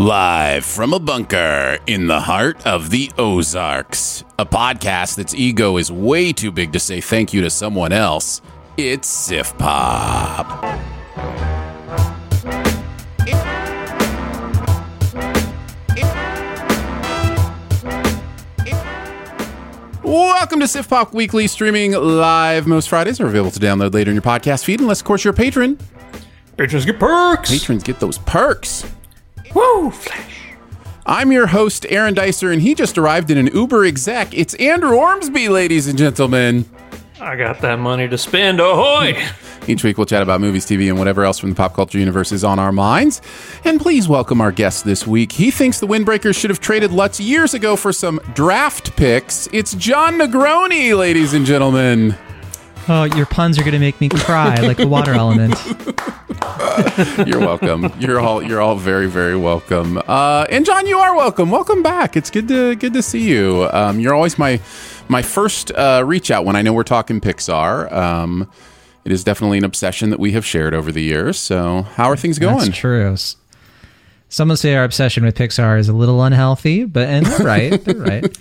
Live from a bunker in the heart of the Ozarks, a podcast that's ego is way too big to say thank you to someone else, it's Sif Pop. Welcome to Sif Pop Weekly, streaming live most Fridays, or available to download later in your podcast feed, unless, of course, you're a patron. Patrons get perks. Patrons get those perks. Woo, Flash. I'm your host, Aaron Dicer, and he just arrived in an Uber exec. It's Andrew Ormsby, ladies and gentlemen. I got that money to spend. Ahoy! Each week we'll chat about movies, TV, and whatever else from the pop culture universe is on our minds. And please welcome our guest this week. He thinks the Windbreakers should have traded Lutz years ago for some draft picks. It's Jon Negroni, ladies and gentlemen. Oh, your puns are going to make me cry like a water element. You're welcome. You're all very, very welcome. And John, you are welcome. Welcome back. It's good to see you. You're always my first reach out when I know we're talking Pixar. It is definitely an obsession that we have shared over the years. So, how are things going? That's true. Some would say our obsession with Pixar is a little unhealthy, but they're right. They're right.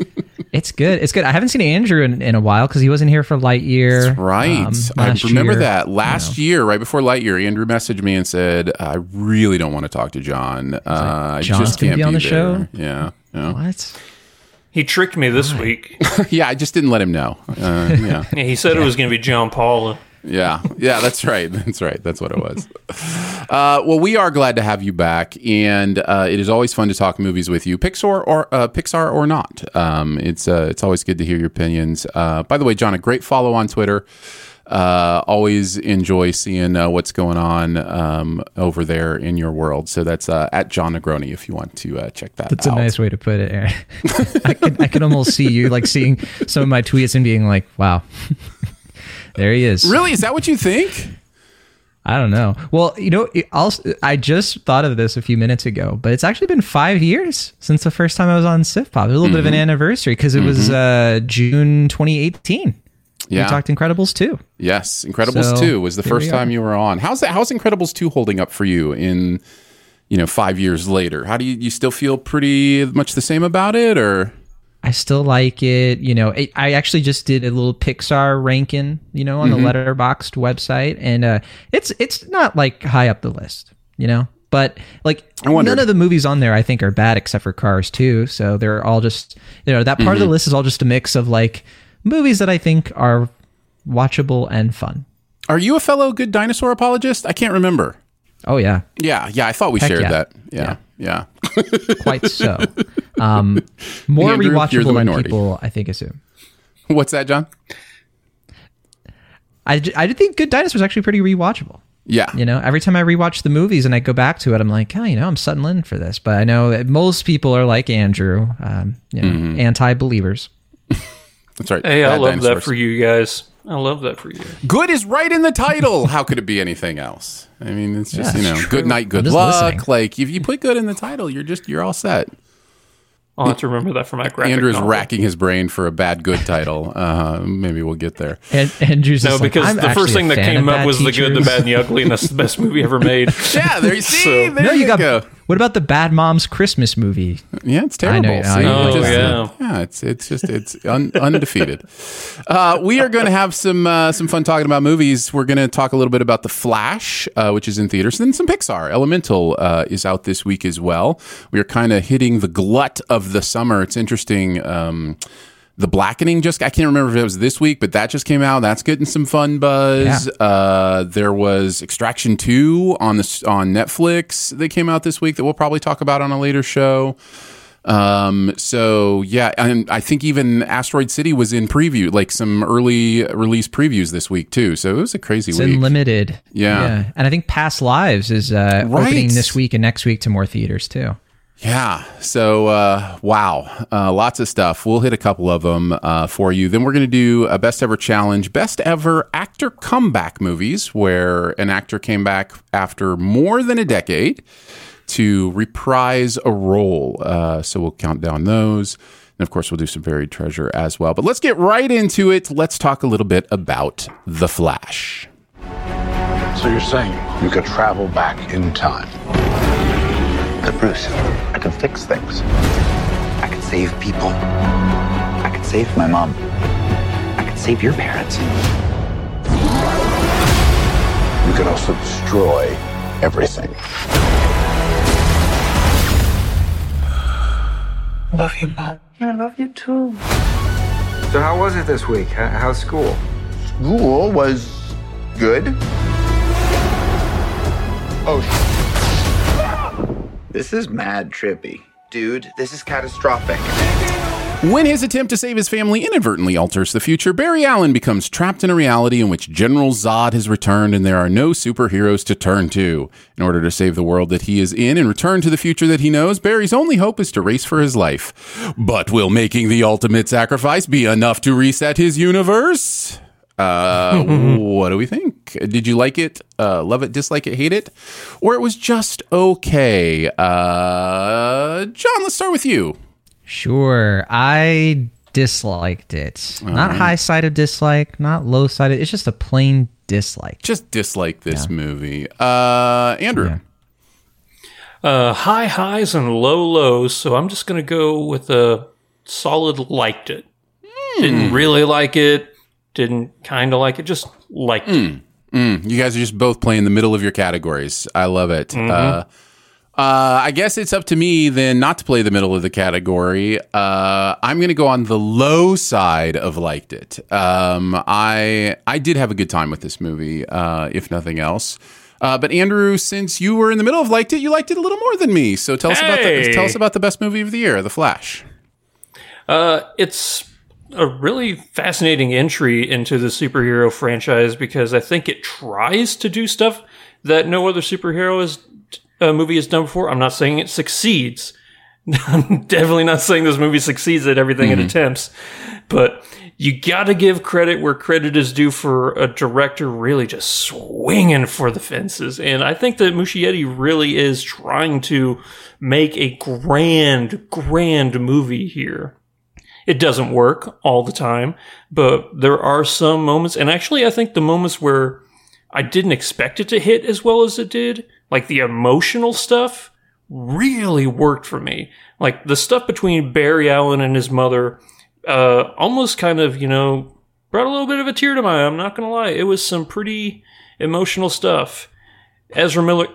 It's good. It's good. I haven't seen Andrew in a while because he wasn't here for Lightyear. That's right. I remember that. Last year, right before Lightyear, Andrew messaged me and said, I really don't want to talk to John. John just can't be on the show? Yeah. No. What? He tricked me this week. Yeah, I just didn't let him know. Yeah, he said it was going to be John Paul. Yeah, that's right. That's what it was. Well, we are glad to have you back, and it is always fun to talk movies with you, Pixar or not. It's always good to hear your opinions. By the way, John, a great follow on Twitter. Always enjoy seeing what's going on over there in your world. So that's at Jon Negroni if you want to check that out. That's a nice way to put it, Aaron. I could almost see you like seeing some of my tweets and being like, wow. There he is. Really? Is that what you think? I don't know. Well, I just thought of this a few minutes ago, but it's actually been 5 years since the first time I was on Sif Pop. A little bit of an anniversary because it was June 2018. Yeah. We talked Incredibles 2. Yes, Incredibles 2 was the first time you were on. How's Incredibles 2 holding up for you in 5 years later? How do you still feel pretty much the same about it, or? I still like it. I actually just did a little Pixar ranking, on the Letterboxd website. And it's not like high up the list, but like none of the movies on there I think are bad except for Cars 2. So they're all just, that part of the list is all just a mix of like movies that I think are watchable and fun. Are you a fellow Good Dinosaur apologist? I can't remember. Oh, yeah. Yeah. I thought we shared that. Yeah. Quite so. More Andrew, rewatchable than people, I think, assume. What's that, John? I think Good Dinosaur is actually pretty rewatchable. Yeah. Every time I rewatch the movies and I go back to it, I'm like, I'm settling in for this. But I know that most people are like Andrew, anti-believers. That's right. Hey, I love dinosaurs. That for you guys. I love that for you. Good is right in the title. How could it be anything else? I mean, it's just, true. Good night, good luck. Listening. Like, if you put good in the title, you're all set. I'll have to remember that for my graphic Andrew's novel. Racking his brain for a bad good title. Maybe we'll get there. And Andrew's because the first thing that came up was teachers. The Good, the Bad, and the Ugly, and that's the best movie ever made. Yeah, there you go. What about the Bad Moms Christmas movie? Yeah, it's terrible. It's undefeated. We are going to have some fun talking about movies. We're going to talk a little bit about The Flash, which is in theaters, and then some Pixar. Elemental is out this week as well. We are kind of hitting the glut of the summer. It's interesting. The Blackening I can't remember if it was this week, but that just came out. That's getting some fun buzz. Yeah. There was Extraction 2 on Netflix that came out this week that we'll probably talk about on a later show. So yeah, and I think even Asteroid City was in preview, like some early release previews this week too. So it was a crazy week. It's unlimited. Yeah. And I think Past Lives is opening this week and next week to more theaters too. Yeah. So, wow. Lots of stuff. We'll hit a couple of them for you. Then we're going to do a best ever challenge, best ever actor comeback movies, where an actor came back after more than a decade to reprise a role. So we'll count down those. And of course, we'll do some buried treasure as well. But let's get right into it. Let's talk a little bit about The Flash. So you're saying you could travel back in time? Bruce, I can fix things. I can save people. I can save my mom. I can save your parents. You can also destroy everything. Love you, Mom. I love you too. So how was it this week? How's school? School was good. Oh, shit. This is mad trippy. Dude, this is catastrophic. When his attempt to save his family inadvertently alters the future, Barry Allen becomes trapped in a reality in which General Zod has returned and there are no superheroes to turn to. In order to save the world that he is in and return to the future that he knows, Barry's only hope is to race for his life. But will making the ultimate sacrifice be enough to reset his universe? What do we think? Did you like it? Love it, dislike it, hate it? Or it was just okay? John, let's start with you. Sure. I disliked it. Not high side of dislike, not low side. It's just a plain dislike. Just dislike this movie. Andrew. Yeah. High highs and low lows. So I'm just going to go with a solid liked it. Didn't really like it. Didn't kind of like it, just liked it. You guys are just both playing the middle of your categories. I love it. Mm-hmm. I guess it's up to me then not to play the middle of the category. I'm going to go on the low side of liked it. I did have a good time with this movie, if nothing else. But Andrew, since you were in the middle of liked it, you liked it a little more than me. So tell us about the best movie of the year, The Flash. It's a really fascinating entry into the superhero franchise because I think it tries to do stuff that no other superhero movie has done before. I'm not saying it succeeds. I'm definitely not saying this movie succeeds at everything it attempts. But you got to give credit where credit is due for a director really just swinging for the fences. And I think that Muschietti really is trying to make a grand movie here. It doesn't work all the time, but there are some moments, and actually I think the moments where I didn't expect it to hit as well as it did, like the emotional stuff, really worked for me. Like the stuff between Barry Allen and his mother almost kind of, brought a little bit of a tear to my eye, I'm not going to lie. It was some pretty emotional stuff. Ezra Miller,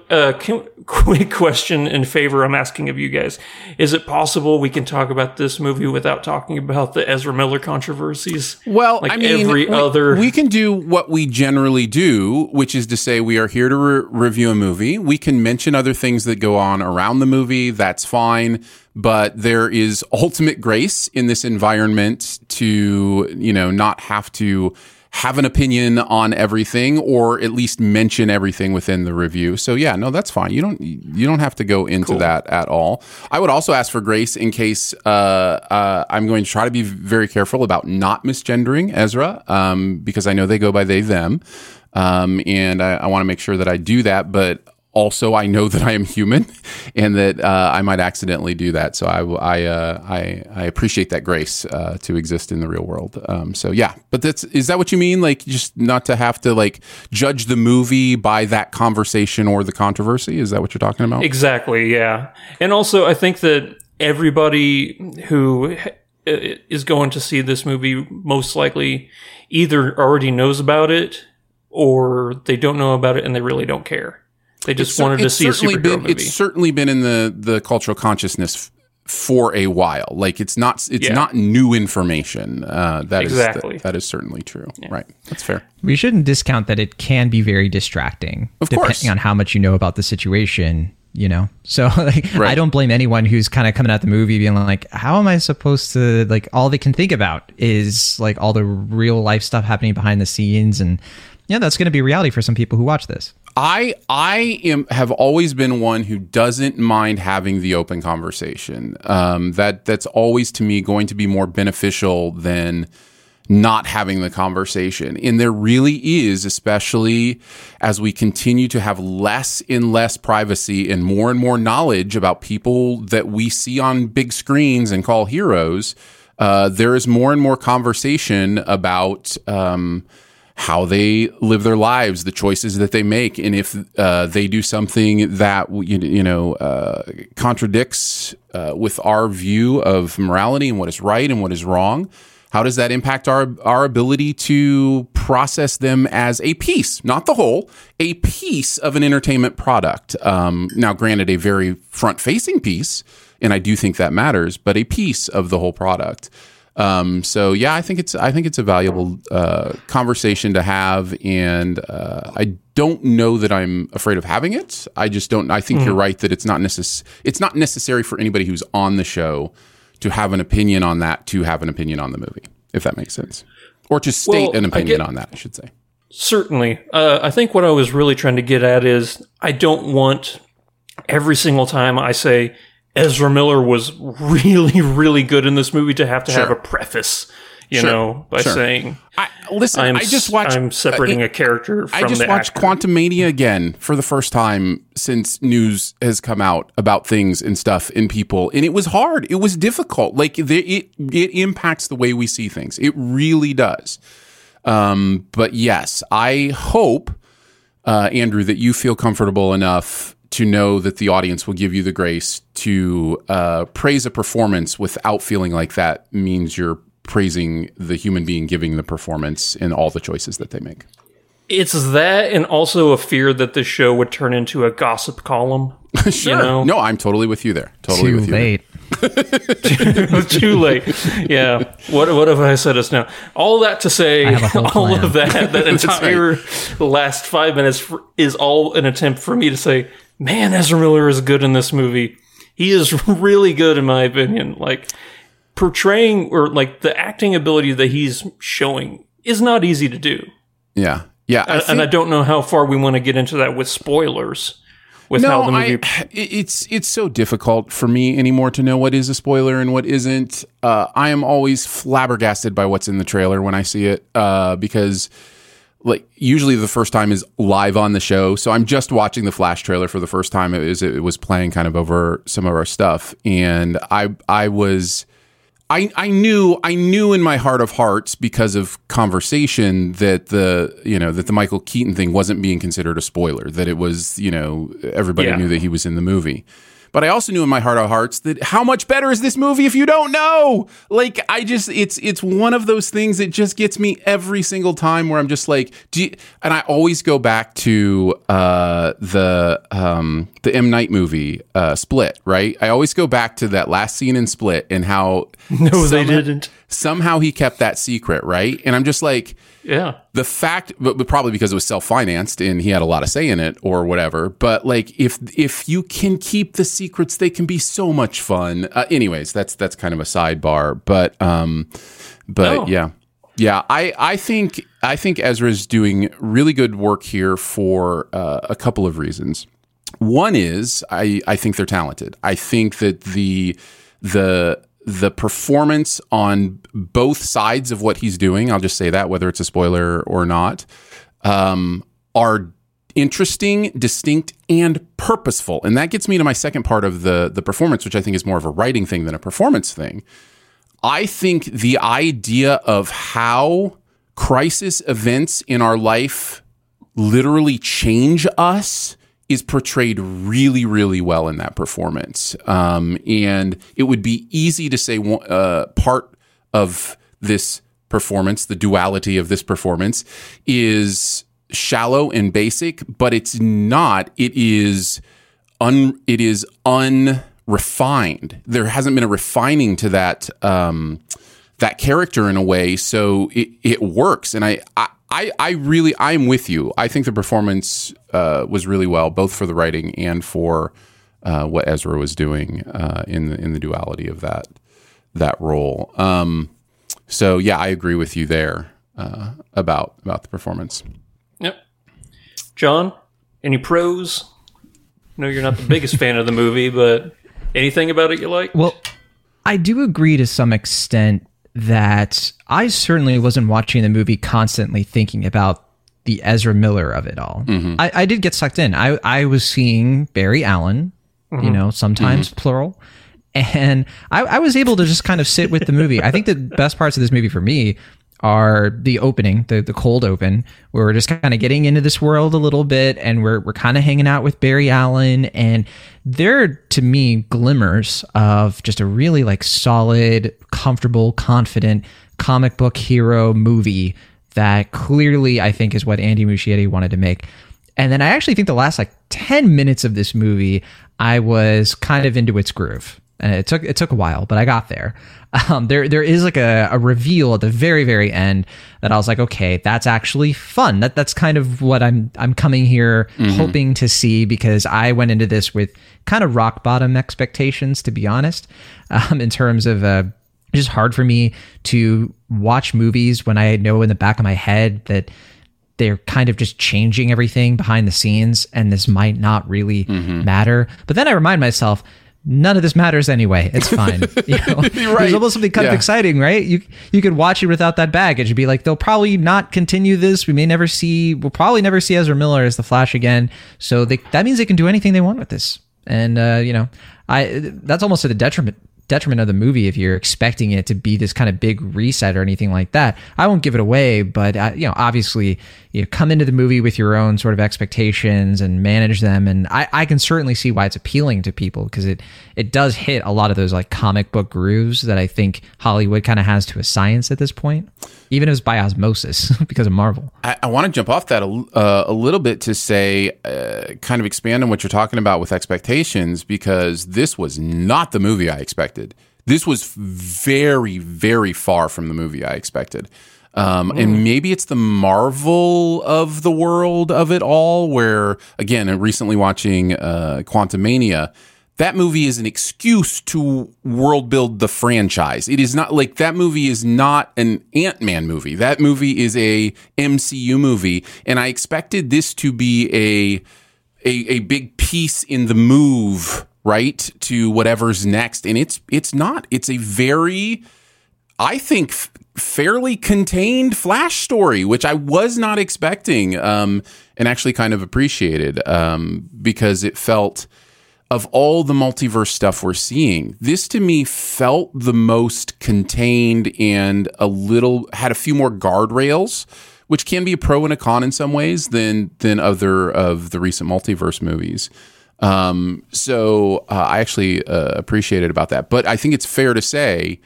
quick question in favor I'm asking of you guys. Is it possible we can talk about this movie without talking about the Ezra Miller controversies? Well, we can do what we generally do, which is to say we are here to review a movie. We can mention other things that go on around the movie. That's fine. But there is ultimate grace in this environment to, not have to have an opinion on everything, or at least mention everything within the review. So yeah, no, that's fine. You don't have to go into that at all. I would also ask for grace in case I'm going to try to be very careful about not misgendering Ezra, because I know they go by they, them. And I want to make sure that I do that. But Also, I know that I am human and that I might accidentally do that. So I appreciate that grace to exist in the real world. So yeah, but is that what you mean? Like, just not to have to like judge the movie by that conversation or the controversy? Is that what you're talking about? Exactly. Yeah. And also I think that everybody who is going to see this movie most likely either already knows about it or they don't know about it and they really don't care. They just wanted to see a superhero movie. It's certainly been in the cultural consciousness for a while. Like, it's not new information. That is certainly true. Yeah. Right. That's fair. We shouldn't discount that it can be very distracting. Of course. Depending on how much you know about the situation, you know? So, like, right. I don't blame anyone who's kind of coming out the movie being like, how am I supposed to, like, all they can think about is, like, all the real life stuff happening behind the scenes. And, yeah, that's going to be reality for some people who watch this. I have always been one who doesn't mind having the open conversation. That's always to me going to be more beneficial than not having the conversation. And there really is, especially as we continue to have less and less privacy and more knowledge about people that we see on big screens and call heroes, there is more and more conversation about how they live their lives, the choices that they make, and if they do something that contradicts with our view of morality and what is right and what is wrong, how does that impact our ability to process them as a piece, not the whole, a piece of an entertainment product? Now, granted, a very front-facing piece, and I do think that matters, but a piece of the whole product. So yeah, I think it's a valuable conversation to have, and I don't know that I'm afraid of having it. I just don't. I think you're right that it's not necessary for anybody who's on the show to have an opinion on that, to have an opinion on the movie, if that makes sense, or to state an opinion on that, I should say. Certainly, I think what I was really trying to get at is I don't want every single time I say Ezra Miller was really, really good in this movie to have to have a preface, you know, by saying, I'm separating a character from the actor. I just watched Quantumania again for the first time since news has come out about things and stuff and people. And it was hard. It was difficult. Like, it impacts the way we see things. It really does. But yes, I hope, Andrew, that you feel comfortable enough to know that the audience will give you the grace to praise a performance without feeling like that means you're praising the human being giving the performance and all the choices that they make. It's that, and also a fear that this show would turn into a gossip column. Sure. You know? No, I'm totally with you there. Totally with you. Too late. Too late. Yeah. What have I said us now? All that to say, all of that entire last 5 minutes is all an attempt for me to say, man, Ezra Miller is good in this movie. He is really good, in my opinion. Like, portraying, or like the acting ability that he's showing is not easy to do. Yeah. Yeah. I don't know how far we want to get into that with spoilers. How the movie... It's so difficult for me anymore to know what is a spoiler and what isn't. I am always flabbergasted by what's in the trailer when I see it, because... like, usually the first time is live on the show. So I'm just watching the Flash trailer for the first time. It was playing kind of over some of our stuff. And I knew in my heart of hearts, because of conversation, that the Michael Keaton thing wasn't being considered a spoiler, that it was, everybody knew that he was in the movie. But I also knew in my heart of hearts that how much better is this movie if you don't know? Like, it's one of those things that just gets me every single time, where I'm just like, and I always go back to the M. Night movie, Split, right? I always go back to that last scene in Split and how... Somehow he kept that secret, right? And I'm just like, yeah, the fact, but probably because it was self-financed and he had a lot of say in it or whatever. But like, if you can keep the secrets, they can be so much fun. Anyways, that's kind of a sidebar. But yeah. I think Ezra's doing really good work here for a couple of reasons. One is I think they're talented. I think that the performance on both sides of what he's doing, I'll just say that, whether it's a spoiler or not, are interesting, distinct, and purposeful. And that gets me to my second part of the performance, which I think is more of a writing thing than a performance thing. I think the idea of how crisis events in our life literally change us is portrayed really, really well in that performance. And it would be easy to say part of this performance, the duality of this performance, is shallow and basic, but it's not. It is unrefined. There hasn't been a refining to that character in a way, so it works. And I'm with you. I think the performance was really well, both for the writing and for what Ezra was doing in the duality of that role. So yeah, I agree with you there about the performance. Yep. John, any pros? No, you're not the biggest fan of the movie, but anything about it you like? Well, I do agree to some extent that I certainly wasn't watching the movie constantly thinking about the Ezra Miller of it all. Mm-hmm. I did get sucked in. I was seeing Barry Allen, mm-hmm. Sometimes mm-hmm. plural. And I was able to just kind of sit with the movie. I think the best parts of this movie for me are the opening, the cold open, where we're just kind of getting into this world a little bit, and we're kind of hanging out with Barry Allen, and there are, to me, glimmers of just a really like solid, comfortable, confident comic book hero movie that clearly I think is what Andy Muschietti wanted to make. And then I actually think the last like 10 minutes of this movie, I was kind of into its groove. And it took a while, but I got there. There is like a reveal at the very, very end that I was like, okay, that's actually fun. That's kind of what I'm coming here mm-hmm. hoping to see, because I went into this with kind of rock bottom expectations, to be honest, in terms of just hard for me to watch movies when I know in the back of my head that they're kind of just changing everything behind the scenes, and this might not really mm-hmm. matter. But then I remind myself, none of this matters anyway. It's fine. Right. There's almost something kind of exciting, right? You could watch it without that baggage and be like, they'll probably not continue this. We'll probably never see Ezra Miller as the Flash again. So that means they can do anything they want with this. And that's almost to the detriment of the movie if you're expecting it to be this kind of big reset or anything like that. I won't give it away, but obviously you come into the movie with your own sort of expectations and manage them, and I can certainly see why it's appealing to people, because it does hit a lot of those like comic book grooves that I think Hollywood kind of has to a science at this point, even if it's by osmosis because of Marvel. I want to jump off that a little bit to say kind of expand on what you're talking about with expectations, because this was not the movie I expected. This was very, very far from the movie I expected. And maybe it's the Marvel of the world of it all, where, again, recently watching Quantumania, that movie is an excuse to world build the franchise. It is not like that movie is not an Ant-Man movie. That movie is a MCU movie. And I expected this to be a big piece in the move, right, to whatever's next. And it's not. It's a very, I think, fairly contained Flash story, which I was not expecting and actually kind of appreciated because it felt, of all the multiverse stuff we're seeing, this to me felt the most contained and had a few more guardrails, which can be a pro and a con in some ways than other of the recent multiverse movies. So I actually appreciate it about that. But I think it's fair to say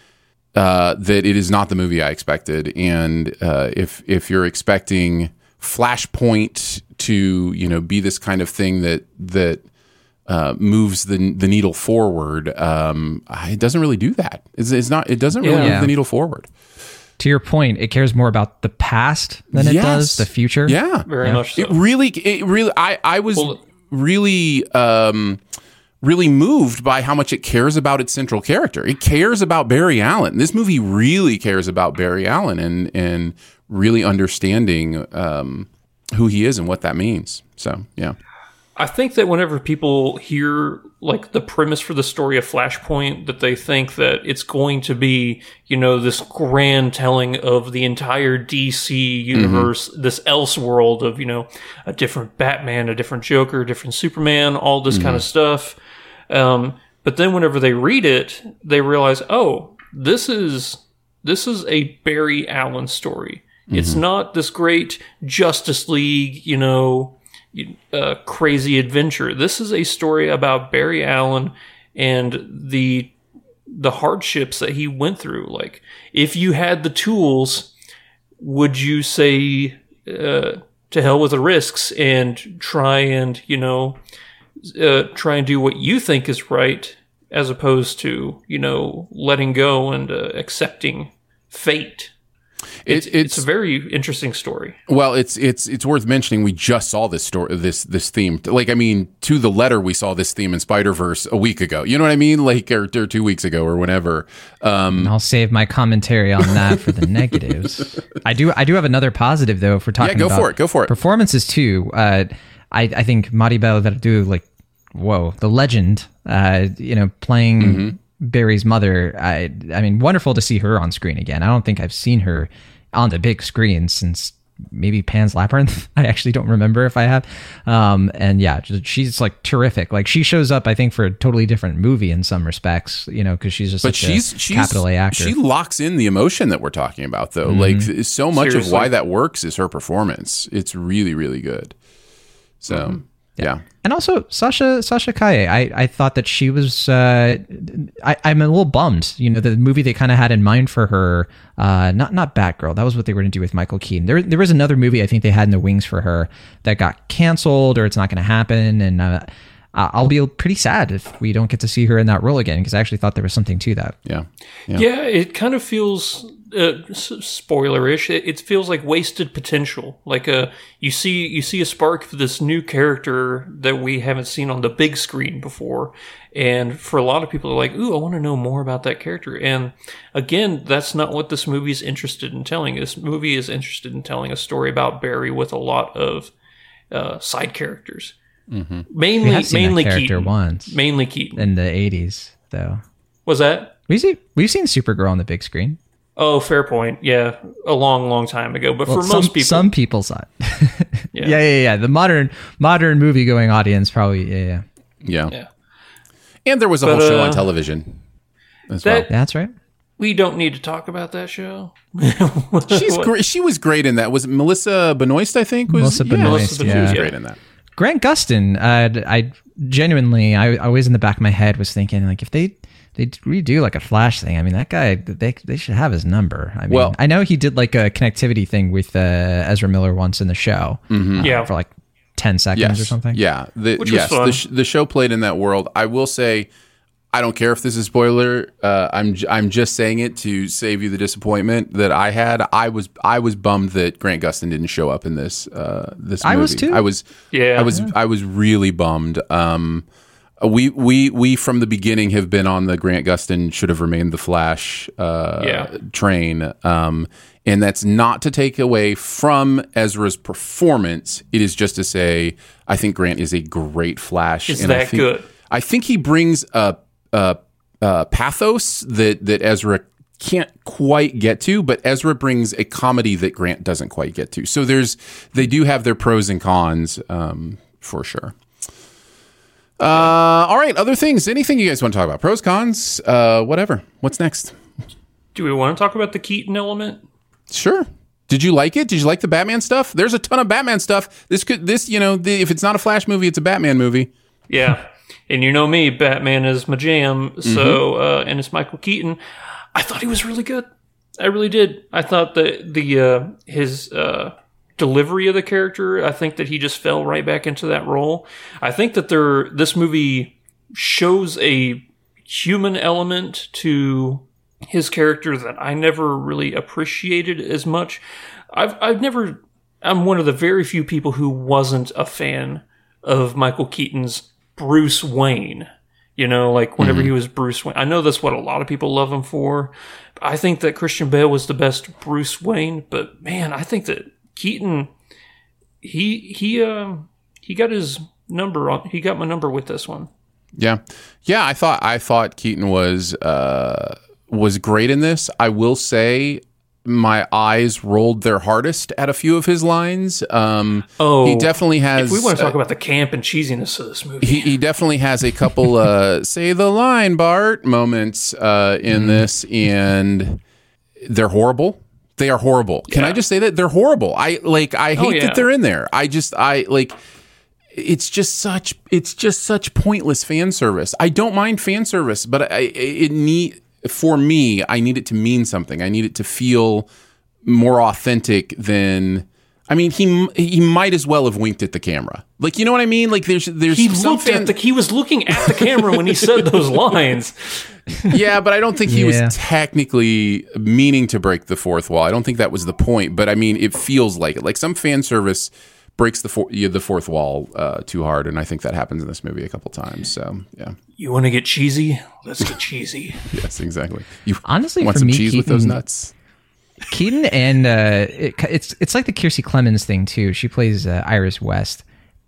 that it is not the movie I expected. And if you're expecting Flashpoint to be this kind of thing that moves the needle forward, it doesn't really do that. It's not. It doesn't really move the needle forward. To your point, it cares more about the past than it does the future. Yeah, very much so. It really. I was. Really moved by how much it cares about its central character. It cares about Barry Allen. This movie really cares about Barry Allen and really understanding who he is and what that means. So, yeah. I think that whenever people hear like the premise for the story of Flashpoint, that they think that it's going to be, you know, this grand telling of the entire DC universe, mm-hmm. this else world of, you know, a different Batman, a different Joker, a different Superman, all this mm-hmm. kind of stuff. But then whenever they read it, they realize, oh, this is a Barry Allen story. Mm-hmm. It's not this great Justice League, you know, crazy adventure. This is a story about Barry Allen and the hardships that he went through. Like, if you had the tools, would you say to hell with the risks and try and, you know, try and do what you think is right, as opposed to, you know, letting go and accepting fate? It's a very interesting story. Well, it's worth mentioning. We just saw this story, this theme. Like, I mean, to the letter, we saw this theme in Spider-Verse a week ago. You know what I mean? Like, or 2 weeks ago, or whenever. And I'll save my commentary on that for the negatives. I do have another positive though. If we're talking, yeah, go for it. Performances too. I think Maribel Verdú, like, whoa, the legend. You know, playing. Mm-hmm. Barry's mother, I mean, wonderful to see her on screen again. I don't think I've seen her on the big screen since maybe Pan's Labyrinth. I actually don't remember if I have. And yeah, she's like terrific. Like, she shows up, I think, for a totally different movie in some respects, you know, because she's just she's capital A actor. She locks in the emotion that we're talking about, though. Mm-hmm. Like, so much Seriously. Of why that works is her performance. It's really, really good. So... Mm-hmm. Yeah. And also Sasha Kaye, I thought that she was, I'm a little bummed, you know, the movie they kind of had in mind for her, not Batgirl. That was what they were going to do with Michael Keaton. There was another movie I think they had in the wings for her that got canceled, or it's not going to happen. And I'll be pretty sad if we don't get to see her in that role again, because I actually thought there was something to that. Yeah. It kind of feels... spoilerish. It feels like wasted potential. Like you see a spark for this new character that we haven't seen on the big screen before, and for a lot of people, they're like, "Ooh, I want to know more about that character." And again, that's not what this movie is interested in telling. This movie is interested in telling a story about Barry with a lot of side characters. Mm-hmm. Mainly Keaton. Once. Mainly Keaton in the '80s, though. Was that we've seen Supergirl on the big screen? Oh, fair point. Yeah, a long, long time ago. But most people... Some people saw it. Yeah. The modern movie-going audience probably, yeah. And there was a whole show on television as well. That's right. We don't need to talk about that show. She was great in that. Was it Melissa Benoist, I think? Melissa Benoist, she was great in that. Grant Gustin, I genuinely, always in the back of my head was thinking, like, if they redo like a Flash thing, I mean, that guy, they should have his number. I mean, I know he did like a connectivity thing with Ezra Miller once in the show, mm-hmm. For like 10 seconds or something. Yeah. Which was fun. The show played in that world. I will say, I don't care if this is a spoiler. I'm just saying it to save you the disappointment that I had. I was bummed that Grant Gustin didn't show up in this movie. I was too. I was really bummed. We from the beginning have been on the Grant Gustin should have remained the Flash train, and that's not to take away from Ezra's performance. It is just to say, I think Grant is a great Flash. Good? I think he brings a pathos that Ezra can't quite get to, but Ezra brings a comedy that Grant doesn't quite get to. So they do have their pros and cons, for sure. All right, other things, anything you guys want to talk about, pros, cons, whatever. What's next? Do we want to talk about the Keaton element? Sure. Did you like it? Did you like the Batman stuff? There's a ton of Batman stuff. If it's not a Flash movie, it's a Batman movie. Yeah. And you know me, Batman is my jam. So, mm-hmm. And it's Michael Keaton. I thought he was really good. I really did. I thought that his delivery of the character, I think that he just fell right back into that role. I think that this movie shows a human element to his character that I never really appreciated as much. I'm one of the very few people who wasn't a fan of Michael Keaton's Bruce Wayne. You know, like whenever mm-hmm. he was Bruce Wayne. I know that's what a lot of people love him for. I think that Christian Bale was the best Bruce Wayne, but man, I think that Keaton, he got his number on. He got my number with this one. Yeah, yeah. I thought Keaton was great in this. I will say, my eyes rolled their hardest at a few of his lines. He definitely has. If we want to talk about the camp and cheesiness of this movie, he definitely has a couple "say the line, Bart" moments in this, and they're horrible. They are horrible. Can I just say that they're horrible? I hate that they're in there. It's just such pointless fan service. I don't mind fan service, but I need it to mean something. I need it to feel more authentic than. I mean, he might as well have winked at the camera. Like, you know what I mean? Like, there's he was looking at the camera when he said those lines. Yeah, but I don't think he was technically meaning to break the fourth wall. I don't think that was the point. But I mean, it feels like it. Like, some fan service breaks the fourth wall too hard, and I think that happens in this movie a couple times. So yeah, you want to get cheesy? Let's get cheesy. Yes, exactly. You honestly want some cheese with those nuts? Keaton and it's like the Kiersey Clemons thing too. She plays Iris West,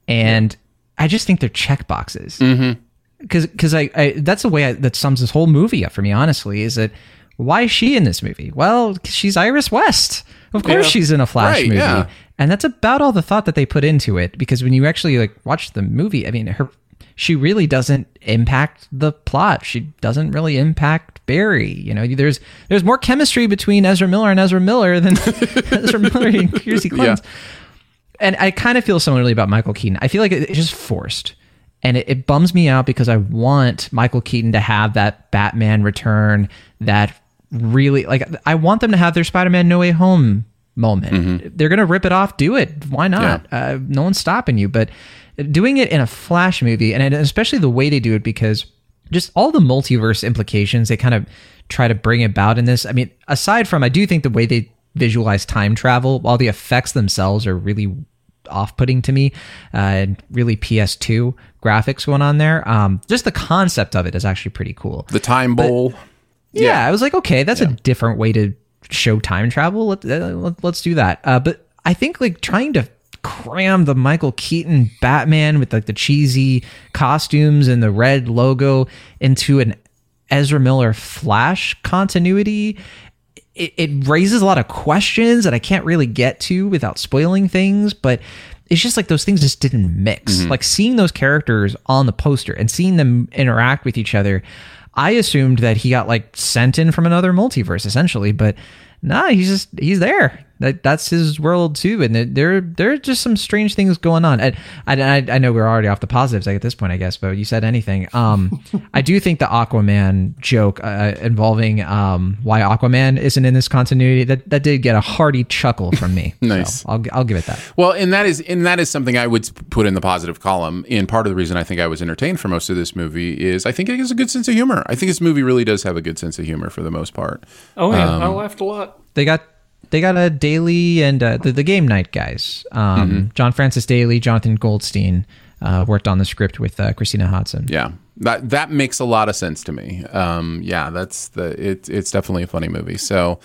and I just think they're checkboxes. Because I that's the way that sums this whole movie up for me. Honestly, is that why is she in this movie? Well, 'cause she's Iris West. Of course, she's in a Flash movie, and that's about all the thought that they put into it. Because when you actually watch the movie, I mean, she really doesn't impact the plot. She doesn't really impact Barry. You know, there's more chemistry between Ezra Miller and Ezra Miller than Ezra Miller and Kiersey Clemons. Yeah. And I kind of feel similarly about Michael Keaton. I feel like it's just forced, and it bums me out because I want Michael Keaton to have that Batman return, that really I want them to have their Spider-Man No Way Home moment. They're gonna rip it off. Do it. Why not? No one's stopping you. But doing it in a Flash movie, and especially the way they do it, because just all the multiverse implications they kind of try to bring about in this. I mean, aside from, I do think the way they visualize time travel, while the effects themselves are really off-putting to me, and really PS2 graphics went on there. Just the concept of it is actually pretty cool. The time bowl. I was like, okay, that's a different way to show time travel. Let's do that. But I think trying to cram the Michael Keaton Batman with the cheesy costumes and the red logo into an Ezra Miller Flash continuity, it raises a lot of questions that I can't really get to without spoiling things, but it's just those things just didn't mix. Seeing those characters on the poster and seeing them interact with each other, I assumed that he got sent in from another multiverse essentially, but nah, he's there. That's his world too, and there are just some strange things going on. I know we're already off the positives at this point, I guess. But you said anything. I do think the Aquaman joke involving why Aquaman isn't in this continuity, that did get a hearty chuckle from me. Nice. So I'll give it that. Well, and that is something I would put in the positive column. And part of the reason I think I was entertained for most of this movie is I think it has a good sense of humor. I think this movie really does have a good sense of humor for the most part. Oh yeah, I laughed a lot. They got a Daly and the game night guys. John Francis Daly, Jonathan Goldstein worked on the script with Christina Hodson. Yeah, that makes a lot of sense to me. That's it's definitely a funny movie. So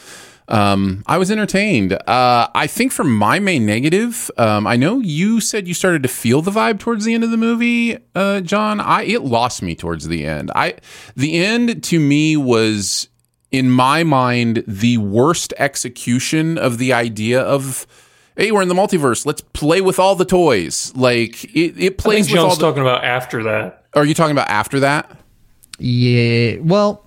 I was entertained. I think for my main negative, I know you said you started to feel the vibe towards the end of the movie, John. It lost me towards the end. The end to me was, in my mind, the worst execution of the idea of, hey, we're in the multiverse, let's play with all the toys. It plays. I think John's talking about after that. Are you talking about after that? Yeah. Well,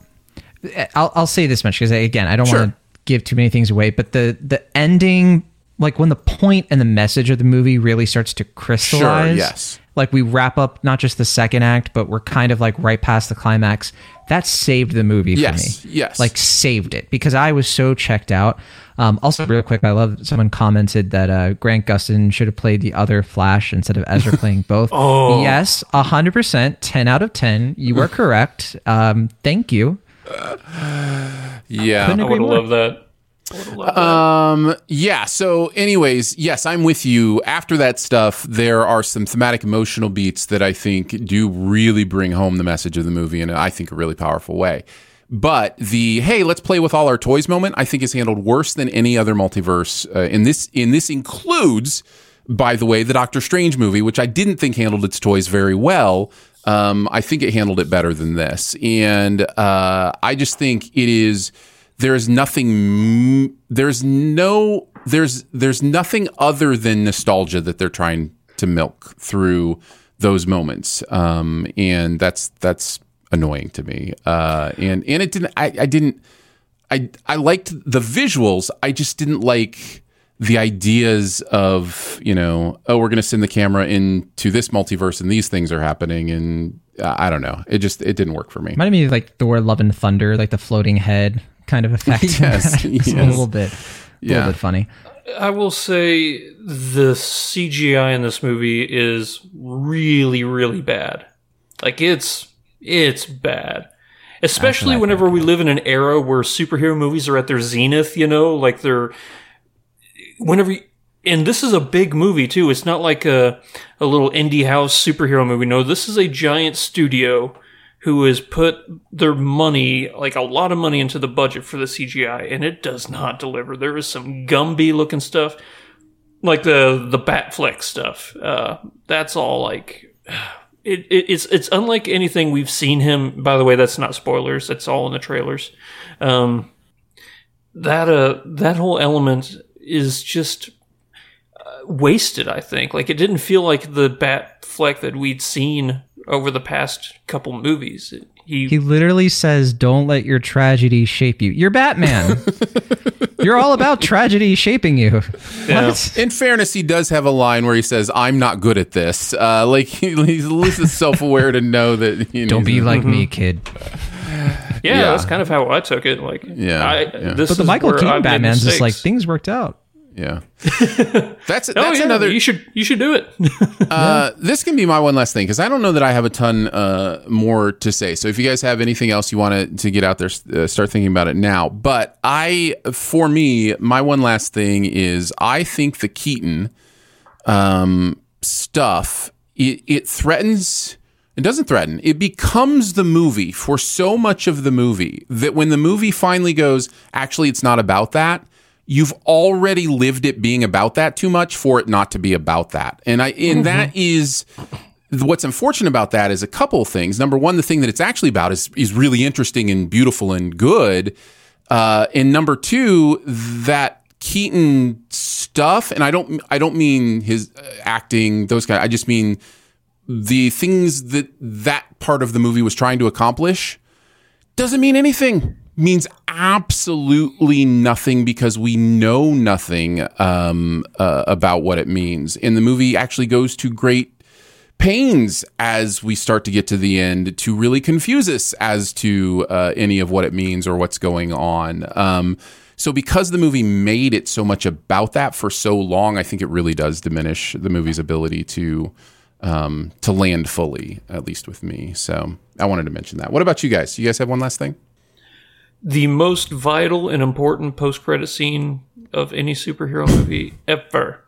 I'll say this much because again, I don't want to give too many things away. But the ending, when the point and the message of the movie really starts to crystallize. Sure. Yes. We wrap up not just the second act, but we're kind of right past the climax. That saved the movie for me. Yes. Saved it because I was so checked out. Also, real quick, I love someone commented that Grant Gustin should have played the other Flash instead of Ezra playing both. Oh. Yes, 100%. 10 out of 10. You are correct. Thank you. I would have loved that. So anyways, yes, I'm with you. After that stuff, there are some thematic emotional beats that I think do really bring home the message of the movie in, I think, a really powerful way. But the, hey, let's play with all our toys moment, I think is handled worse than any other multiverse. And this includes by the way, the Doctor Strange movie, which I didn't think handled its toys very well. I think it handled it better than this. And I just think it is, there's nothing other than nostalgia that they're trying to milk through those moments. And that's annoying to me. And it didn't, I liked the visuals. I just didn't like the ideas of, you know, oh, we're going to send the camera into this multiverse and these things are happening. And I don't know. It didn't work for me. Reminded me of like Thor, Love and Thunder, like the floating head kind of effect. Yes. A little bit funny. I will say the CGI in this movie is really, really bad. Like it's bad. Especially whenever we live in an era where superhero movies are at their zenith, you know, like they're and this is a big movie too. It's not like a little indie house superhero movie. No, this is a giant studio who has put their money, like a lot of money, into the budget for the CGI, and it does not deliver. There is some Gumby-looking stuff, like the Batfleck stuff. That's all like it's unlike anything we've seen him. By the way, that's not spoilers. That's all in the trailers. That whole element is just wasted, I think. Like, it didn't feel like the Batfleck that we'd seen over the past couple movies. He literally says, "Don't let your tragedy shape you." You're Batman. You're all about tragedy shaping you. Yeah. In fairness, he does have a line where he says, "I'm not good at this." Like, he's at least self-aware to know that. You know, don't be like me, kid. Yeah, that's kind of how I took it. Like, But the Michael Keaton Batman's just like, things worked out. Yeah, that's another. You should do it. This can be my one last thing because I don't know that I have a ton more to say. So if you guys have anything else you want to get out there, start thinking about it now. But my one last thing is I think the Keaton stuff it threatens. It doesn't threaten. It becomes the movie for so much of the movie that when the movie finally goes, actually, it's not about that. You've already lived it being about that too much for it not to be about that. And that is what's unfortunate about that is a couple of things. Number one, the thing that it's actually about is really interesting and beautiful and good. And number two, that Keaton stuff, and I don't mean his acting, those kind. I just mean the things that part of the movie was trying to accomplish doesn't mean anything. Means absolutely nothing because we know nothing about what it means. And the movie actually goes to great pains as we start to get to the end to really confuse us as to any of what it means or what's going on. So because the movie made it so much about that for so long, I think it really does diminish the movie's ability to land fully, at least with me. So I wanted to mention that. What about you guys? You guys have one last thing? The most vital and important post-credit scene of any superhero movie ever.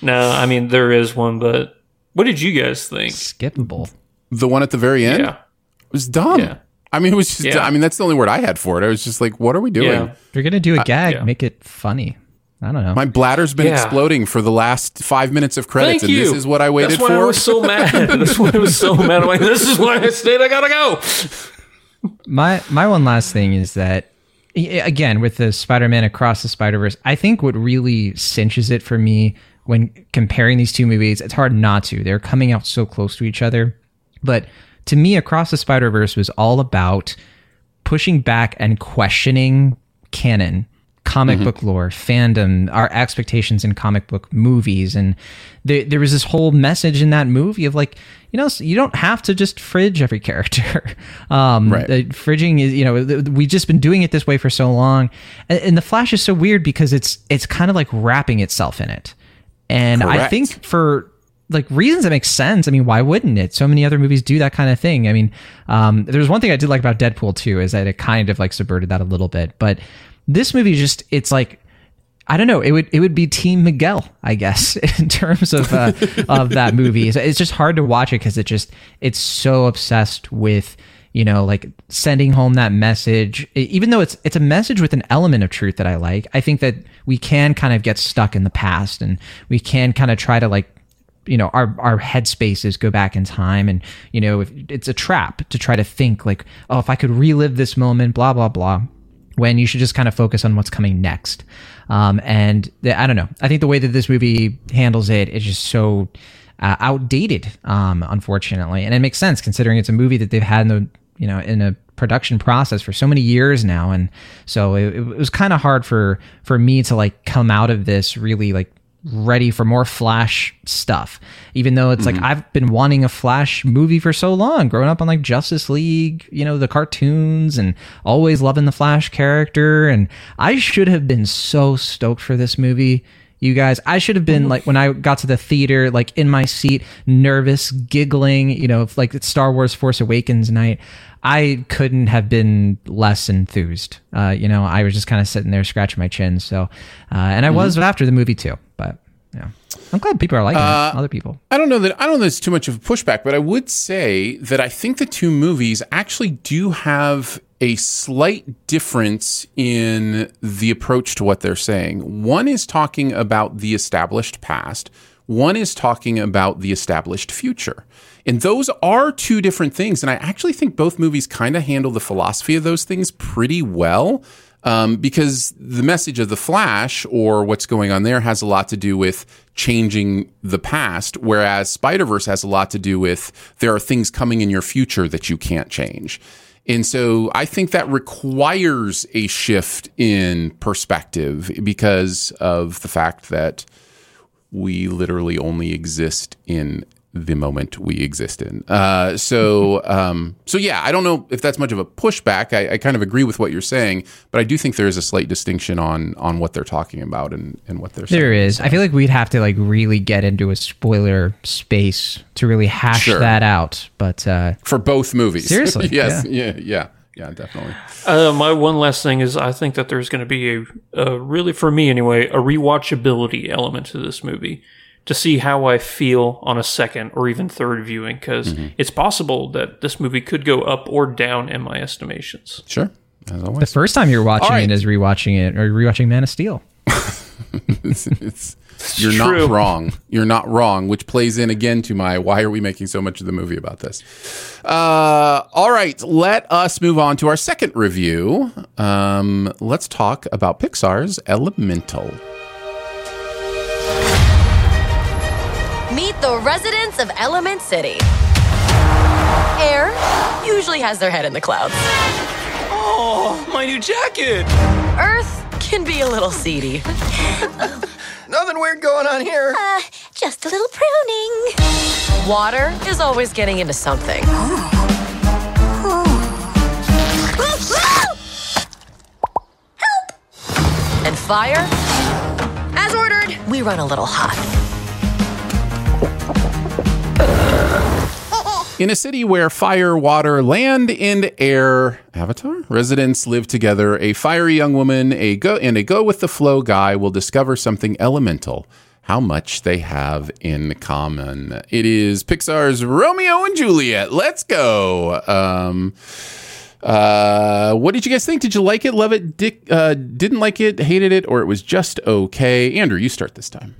No, I mean, there is one, but what did you guys think? Skippable. The one at the very end? Yeah. It was dumb. Yeah. I mean, it was just, I mean, that's the only word I had for it. I was just like, what are we doing? Yeah. If you're going to do a gag, make it funny. I don't know. My bladder's been exploding for the last 5 minutes of credits, this is what I waited for. That's why I was so mad. I'm like, this is why I stayed. I gotta go. My one last thing is that, again, with the Spider-Man Across the Spider-Verse, I think what really cinches it for me when comparing these two movies, it's hard not to. They're coming out so close to each other. But to me, Across the Spider-Verse was all about pushing back and questioning canon, comic book lore, fandom, our expectations in comic book movies. And there was this whole message in that movie of like, you know, you don't have to just fridge every character. Right. Fridging is, you know, we've just been doing it this way for so long. And The Flash is so weird because it's kind of like wrapping itself in it. And correct. I think for like reasons that make sense. I mean, why wouldn't it? So many other movies do that kind of thing. I mean, there's one thing I did like about Deadpool too, is that it kind of like subverted that a little bit, but this movie it's like, I don't know, it would be Team Miguel, I guess, in terms of that movie. It's just hard to watch it because it's so obsessed with, you know, like sending home that message, even though it's a message with an element of truth that I like. I think that we can kind of get stuck in the past, and we can kind of try to, like, you know, our headspaces go back in time, and, you know, if it's a trap to try to think like, oh, if I could relive this moment, blah, blah, blah, when you should just kind of focus on what's coming next. I don't know. I think the way that this movie handles it is just so outdated, unfortunately. And it makes sense considering it's a movie that they've had in the, you know, in a production process for so many years now. And so it was kind of hard for me to like come out of this really like ready for more Flash stuff, even though it's like I've been wanting a Flash movie for so long, growing up on like Justice League, you know, the cartoons, and always loving the Flash character. And I should have been so stoked for this movie, you guys. I should have been like, when I got to the theater, like in my seat, nervous, giggling, you know, like it's Star Wars Force Awakens night. I couldn't have been less enthused. You know, I was just kind of sitting there scratching my chin. So, and I was after the movie too, but yeah, I'm glad people are liking it, other people. I don't know that's too much of a pushback, but I would say that I think the two movies actually do have a slight difference in the approach to what they're saying. One is talking about the established past. One is talking about the established future. And those are two different things. And I actually think both movies kind of handle the philosophy of those things pretty well, because the message of The Flash, or what's going on there, has a lot to do with changing the past, whereas Spider-Verse has a lot to do with there are things coming in your future that you can't change. And so I think that requires a shift in perspective because of the fact that we literally only exist in the moment we exist in. So yeah, I don't know if that's much of a pushback. I kind of agree with what you're saying, but I do think there is a slight distinction on what they're talking about and what they're saying. There is. So I feel like we'd have to like really get into a spoiler space to really hash that out. But for both movies. Seriously. Yeah, definitely. My one last thing is I think that there's going to be a really, for me anyway, a rewatchability element to this movie, to see how I feel on a second or even third viewing, because it's possible that this movie could go up or down in my estimations. Sure. As always. The first time you're watching it is rewatching it, or rewatching Man of Steel. You're true. Not wrong. You're not wrong, which plays in again to my, why are we making so much of the movie about this? All right, let us move on to our second review. Let's talk about Pixar's Elemental. Meet the residents of Element City. Air usually has their head in the clouds. Oh, my new jacket! Earth can be a little seedy. Nothing weird going on here. Just a little pruning. Water is always getting into something. Help! And fire, as ordered, we run a little hot. In a city where fire, water, land, and air residents live together, a fiery young woman and a go-with-the-flow guy will discover something elemental, how much they have in common. It is Pixar's Romeo and Juliet. Let's go. What did you guys think? Did you like it, love it, didn't like it, hated it, or it was just okay? Andrew, you start this time.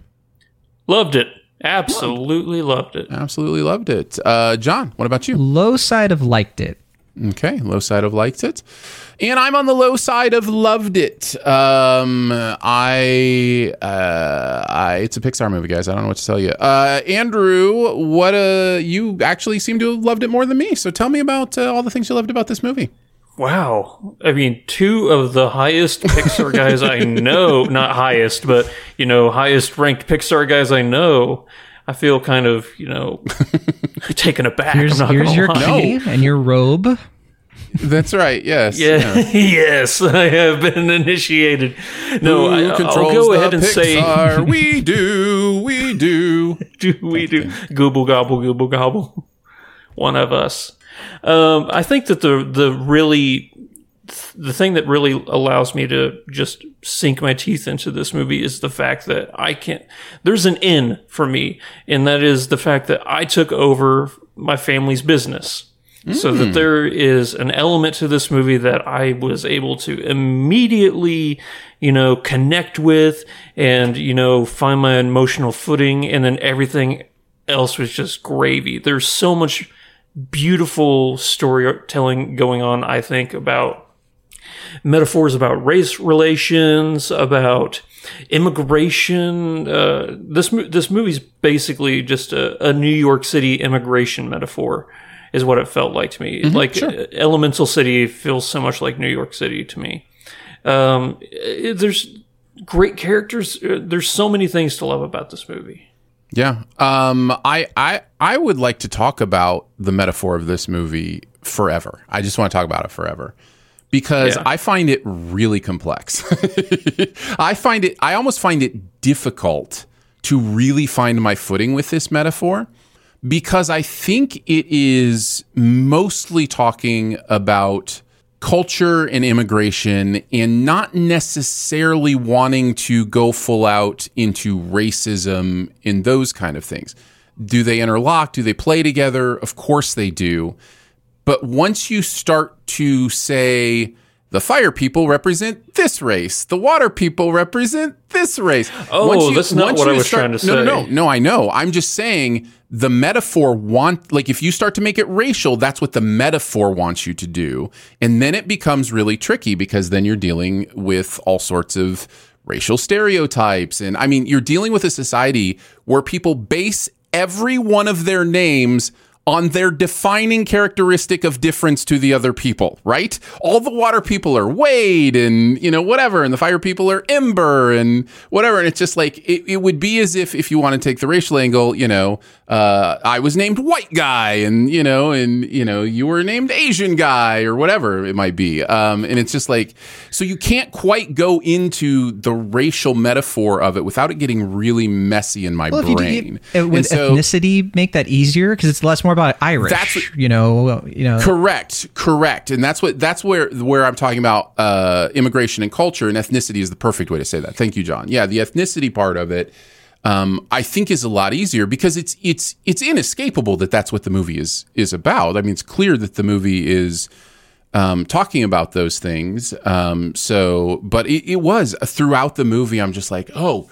Loved it. Absolutely loved it. John, what about you? Low side of liked it. Okay, low side of liked it. And I'm on the low side of loved it. It's a Pixar movie, guys. I don't know what to tell you. Andrew, you actually seem to have loved it more than me. So tell me about all the things you loved about this movie. Wow. I mean, two of the highest Pixar guys I know, not highest, but, you know, highest ranked Pixar guys I know, I feel kind of, you know, taken aback. Here's your key and your robe. That's right. Yes. Yeah. Yes. I have been initiated. No, I'll go ahead and Pixar? Say. We do. Gobble, gobble, gobble, gobble. One of us. I think that the thing that really allows me to just sink my teeth into this movie is the fact that there's an in for me, and that is the fact that I took over my family's business. So that there is an element to this movie that I was able to immediately, you know, connect with and, you know, find my emotional footing, and then everything else was just gravy. There's so much beautiful storytelling going on, I think, about metaphors about race relations, about immigration. This movie's basically just a New York City immigration metaphor, is what it felt like to me. Elemental City feels so much like New York City to me. There's great characters. There's so many things to love about this movie. Yeah. I would like to talk about the metaphor of this movie forever. I just want to talk about it forever. Because I find it really complex. I almost find it difficult to really find my footing with this metaphor, because I think it is mostly talking about culture and immigration, and not necessarily wanting to go full out into racism and those kind of things. Do they interlock? Do they play together? Of course they do. But once you start to say, the fire people represent this race, the water people represent this race. Oh, that's not what I was trying to say. No, I know. I'm just saying the metaphor if you start to make it racial, that's what the metaphor wants you to do. And then it becomes really tricky, because then you're dealing with all sorts of racial stereotypes. And I mean, you're dealing with a society where people base every one of their names on their defining characteristic of difference to the other people, right? All the water people are Wade and, you know, whatever, and the fire people are Ember and whatever. And it's just like, it would be as if you want to take the racial angle, you know, I was named white guy and you were named Asian guy or whatever it might be. And it's just like, so you can't quite go into the racial metaphor of it without it getting really messy in my brain. Would ethnicity make that easier? Because it's less more about Irish, Correct. And that's where I'm talking about immigration and culture, and ethnicity is the perfect way to say that. Thank you, John. Yeah, the ethnicity part of it, I think, is a lot easier, because it's inescapable that's what the movie is about. I mean, it's clear that the movie is talking about those things. But it was throughout the movie, I'm just like, oh.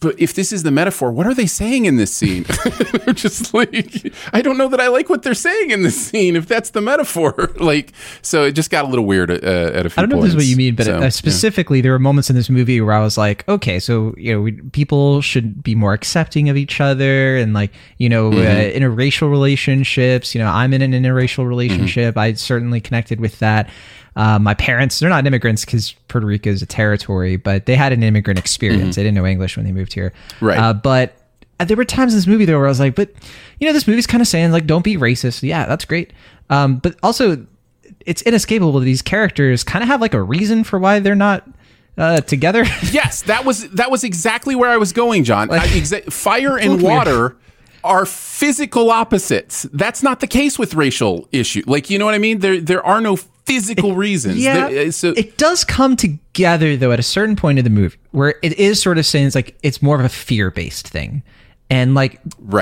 But if this is the metaphor, what are they saying in this scene? Just like, I don't know that I like what they're saying in this scene, if that's the metaphor. So it just got a little weird at a few points. I don't know if this is what you mean, but specifically, there were moments in this movie where I was like, okay, so, you know, people should be more accepting of each other, and interracial relationships. You know, I'm in an interracial relationship. Mm-hmm. I certainly connected with that. My parents, they're not immigrants because Puerto Rico is a territory, but they had an immigrant experience. Mm-hmm. They didn't know English when they moved here. Right. But there were times in this movie, though, where I was like, but, you know, this movie's kind of saying, like, don't be racist. Yeah, that's great. But also, it's inescapable that these characters kind of have, like, a reason for why they're not together. Yes, that was exactly where I was going, John. Fire and water are physical opposites. That's not the case with racial issue. Like, you know what I mean? There are no physical reasons. Yeah, it does come together, though, at a certain point in the movie where it is sort of saying, it's like, it's more of a fear-based thing. And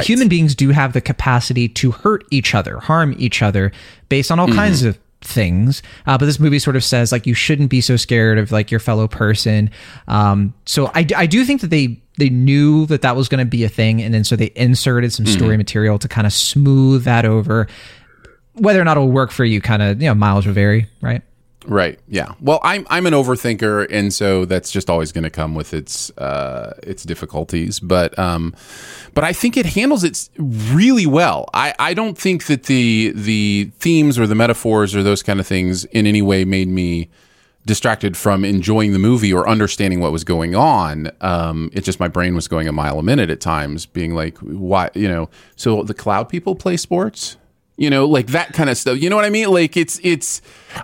human beings do have the capacity to hurt each other, harm each other based on all kinds of things. But this movie sort of says, like, you shouldn't be so scared of, like, your fellow person. So I do think that they knew that was going to be a thing. And then so they inserted some story material to kind of smooth that over. Whether or not it'll work for you, kind of, you know, miles will vary, right? Right. Yeah. Well, I'm an overthinker, and so that's just always going to come with its difficulties. But I think it handles it really well. I don't think that the themes or the metaphors or those kind of things in any way made me distracted from enjoying the movie or understanding what was going on. It's just my brain was going a mile a minute at times, being like, why, you know? So the cloud people play sports. You know, like that kind of stuff. You know what I mean? Like it's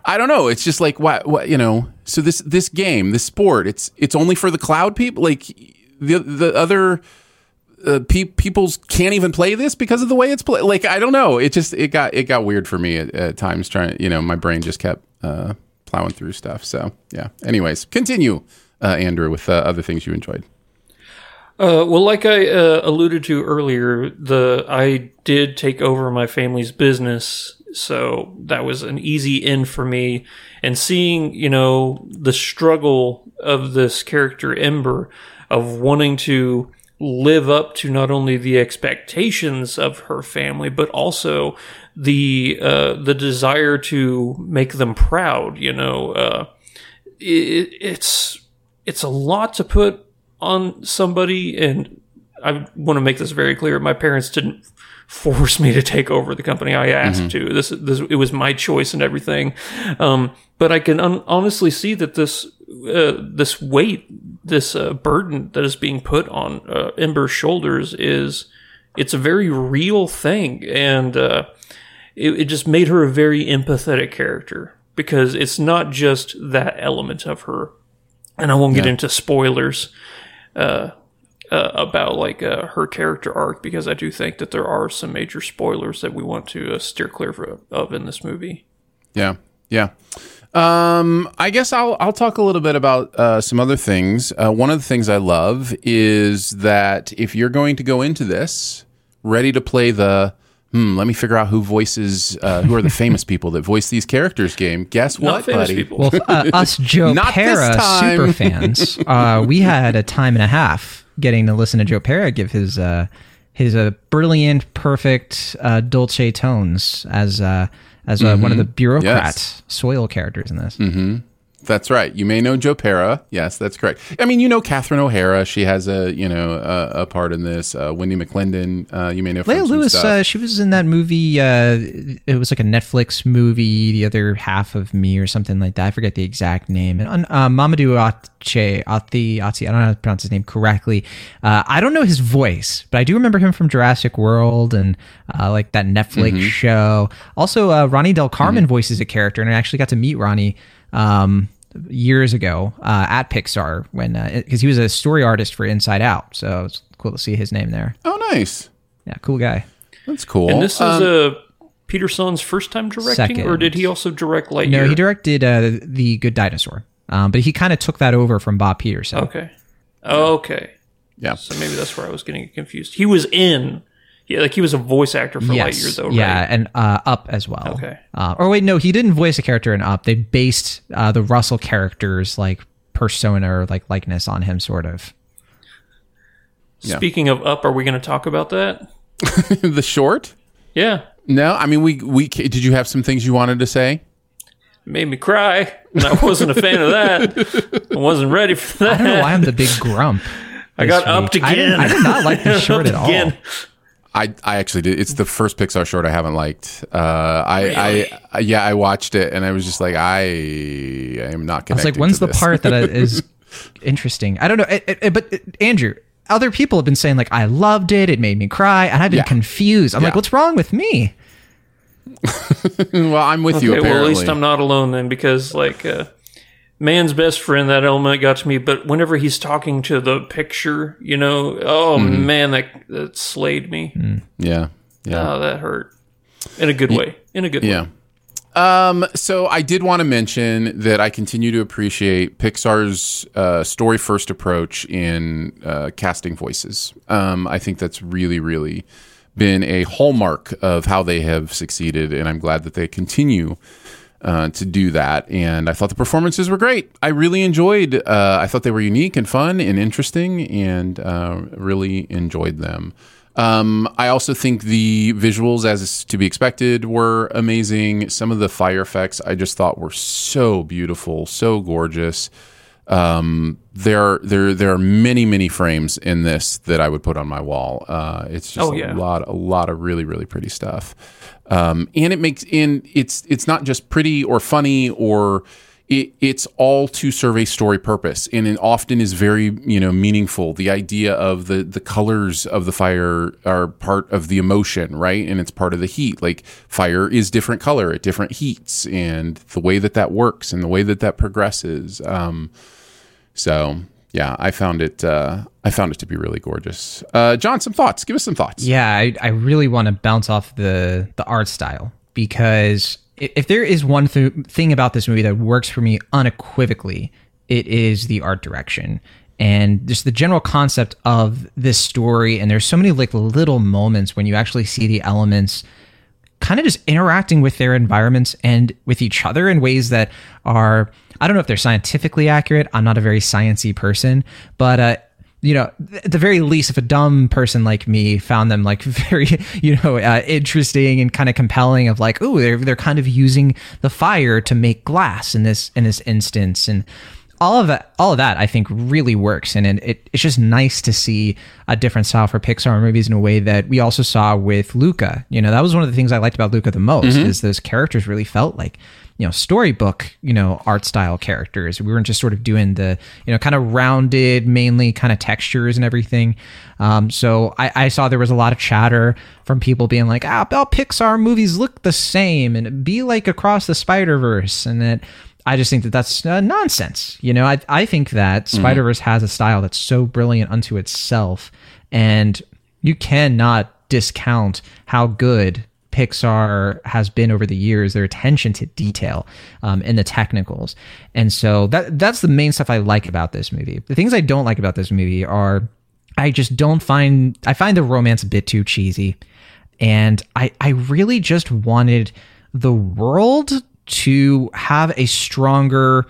I don't know. It's just like, what, you know, so this game, this sport, it's only for the cloud people. Like the other peoples can't even play this because of the way it's played. Like, I don't know. It just, it got weird for me at times trying, you know, my brain just kept plowing through stuff. So yeah. Anyways, continue, Andrew, with other things you enjoyed. Well, like I alluded to earlier, I did take over my family's business So that was an easy in for me. And seeing, you know, the struggle of this character, Ember, of wanting to live up to not only the expectations of her family, but also the desire to make them proud. You know, it's a lot to put on somebody, and I want to make this very clear. My parents didn't force me to take over the company. I asked to. It was my choice and everything. But I can honestly see that this weight, this burden that is being put on Ember's shoulders it's a very real thing. And it just made her a very empathetic character, because it's not just that element of her. And I won't get into spoilers about her character arc, because I do think that there are some major spoilers that we want to steer clear of in this movie. Yeah, yeah. I guess I'll talk a little bit about some other things. One of the things I love is that if you're going to go into this ready to play the let me figure out who voices who are the famous people that voice these characters game. Guess what, buddy? Well, us Joe Pera super fans, we had a time and a half getting to listen to Joe Pera give his brilliant, perfect dolce tones as one of the bureaucrats, Soil characters in this. Mm-hmm. That's right. You may know Joe Pera. Yes, that's correct. I mean, you know Catherine O'Hara. She has a part in this. Wendy McClendon. You may know Leia Lewis. She was in that movie. It was like a Netflix movie, The Other Half of Me, or something like that. I forget the exact name. And Mamadou Athi. I don't know how to pronounce his name correctly. I don't know his voice, but I do remember him from Jurassic World and like that Netflix show. Also, Ronnie Del Carmen voices a character, and I actually got to meet Ronnie years ago at Pixar when because he was a story artist for Inside Out, so it's cool to see his name there. Oh, nice! Yeah, cool guy. That's cool. And this is Peter Sellers' first time directing, or did he also direct Lightyear? No, he directed The Good Dinosaur, but he kind of took that over from Bob Peterson. Okay. Yeah. So maybe that's where I was getting confused. He was in. Yeah, like he was a voice actor for Lightyear, though, right? Yeah, and Up as well. Okay. Or wait, no, he didn't voice a character in Up. They based the Russell character's like persona or like likeness on him, sort of. Speaking of Up, are we going to talk about that? The short? Yeah. No, I mean, we did you have some things you wanted to say? Made me cry, and I wasn't a fan of that. I wasn't ready for that. I don't know why I'm the big grump. I got upped again. I did not like the short at all. I actually did. It's the first Pixar short I haven't liked. I watched it and I was just like, I am not connected. I was like, when's the part that is interesting? I don't know. But Andrew, other people have been saying like, I loved it. It made me cry, and I've been confused. I'm like, what's wrong with me? Well, I'm with you. Apparently. Well, at least I'm not alone then, because like man's best friend, that element got to me. But whenever he's talking to the picture, you know, man, that slayed me. Yeah. Oh, that hurt. In a good way. In a good way. So I did want to mention that I continue to appreciate Pixar's story-first approach in casting voices. I think that's really, really been a hallmark of how they have succeeded, and I'm glad that they continue to do that. And I thought the performances were great. I really enjoyed, I thought they were unique and fun and interesting, and really enjoyed them. I also think the visuals, as is to be expected, were amazing. Some of the fire effects I just thought were so beautiful, so gorgeous. There are many, many frames in this that I would put on my wall. It's just a lot of really, really pretty stuff. And it makes it's not just pretty or funny, or it's all to serve a story purpose, and it often is very meaningful. The idea of the colors of the fire are part of the emotion, right? And it's part of the heat. Like fire is different color at different heats, and the way that that works and the way that that progresses. So yeah, I found it to be really gorgeous. John, some thoughts. Give us some thoughts. Yeah, I really want to bounce off the art style, because if there is one thing about this movie that works for me unequivocally, it is the art direction and just the general concept of this story. And there's so many like little moments when you actually see the elements kind of just interacting with their environments and with each other in ways that are, I don't know if they're scientifically accurate. I'm not a very sciencey person, but, you know, at the very least, if a dumb person like me found them like very, interesting and kind of compelling of like, oh, they're kind of using the fire to make glass in this instance. And all of that, I think, really works. And it's just nice to see a different style for Pixar movies in a way that we also saw with Luca. You know, that was one of the things I liked about Luca the most, mm-hmm. is those characters really felt like, storybook, art style characters. We weren't just sort of doing the, kind of rounded, mainly kind of textures and everything. So I saw there was a lot of chatter from people being like, all Pixar movies look the same and be like Across the Spider-Verse. And that I just think that that's nonsense. I think that mm-hmm. Spider-Verse has a style that's so brilliant unto itself, and you cannot discount how good Pixar has been over the years, their attention to detail and the technicals. And so that's the main stuff I like about this movie. The things I don't like about this movie are I find the romance a bit too cheesy. And I really just wanted the world to have a stronger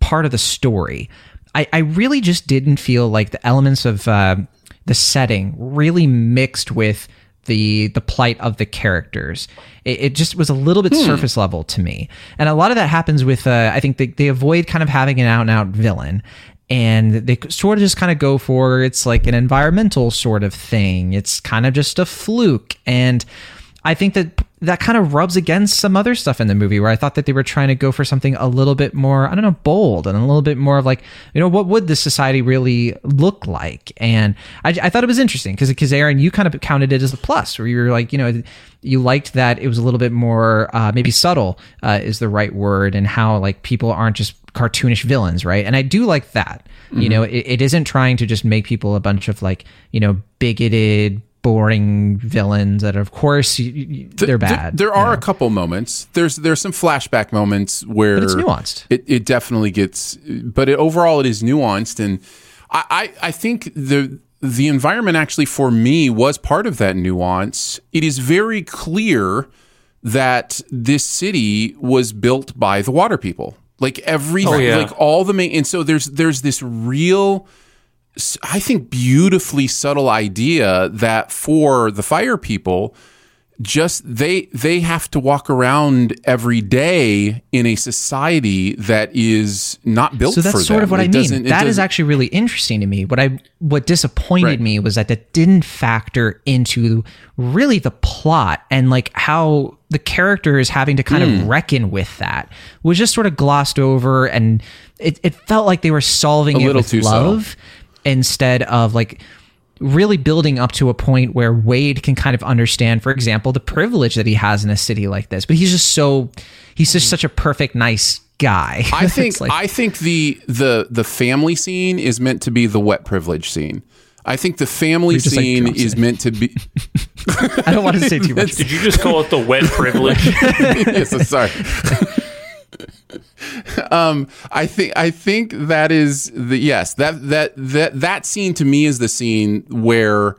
part of the story. I really just didn't feel like the elements of the setting really mixed with the plight of the characters. It just was a little bit surface level to me. And a lot of that happens with, I think they avoid kind of having an out and out villain, and they sort of just kind of go for, it's like an environmental sort of thing. It's kind of just a fluke. And I think that kind of rubs against some other stuff in the movie where I thought that they were trying to go for something a little bit more, I don't know, bold, and a little bit more of like, what would this society really look like? And I thought it was interesting because Aaron, you kind of counted it as a plus where you were like, you liked that it was a little bit more, maybe subtle is the right word, and how like people aren't just cartoonish villains, right? And I do like that, mm-hmm. It isn't trying to just make people a bunch of like, bigoted, boring villains that of course they're bad. There are a couple moments. There's some flashback moments where but it's nuanced. It definitely gets, but overall it is nuanced. And I think the environment actually for me was part of that nuance. It is very clear that this city was built by the water people. Like everything, like all the main, and so there's this real, I think, beautifully subtle idea that for the fire people, just they have to walk around every day in a society that is not built for them. So that's sort of what I mean. That is actually really interesting to me. What disappointed me was that didn't factor into really the plot and like how the character is having to kind of reckon with that. It was just sort of glossed over, and it felt like they were solving it with love. Subtle. Instead of like really building up to a point where Wade can kind of understand, for example, the privilege that he has in a city like this, but he's just such a perfect, nice guy. I think, like, the family scene is meant to be the wet privilege scene. I think the family scene is meant to be. I don't want to say too much. Did you just call it the wet privilege? Yes, I'm sorry. I think that is the that scene to me is the scene where,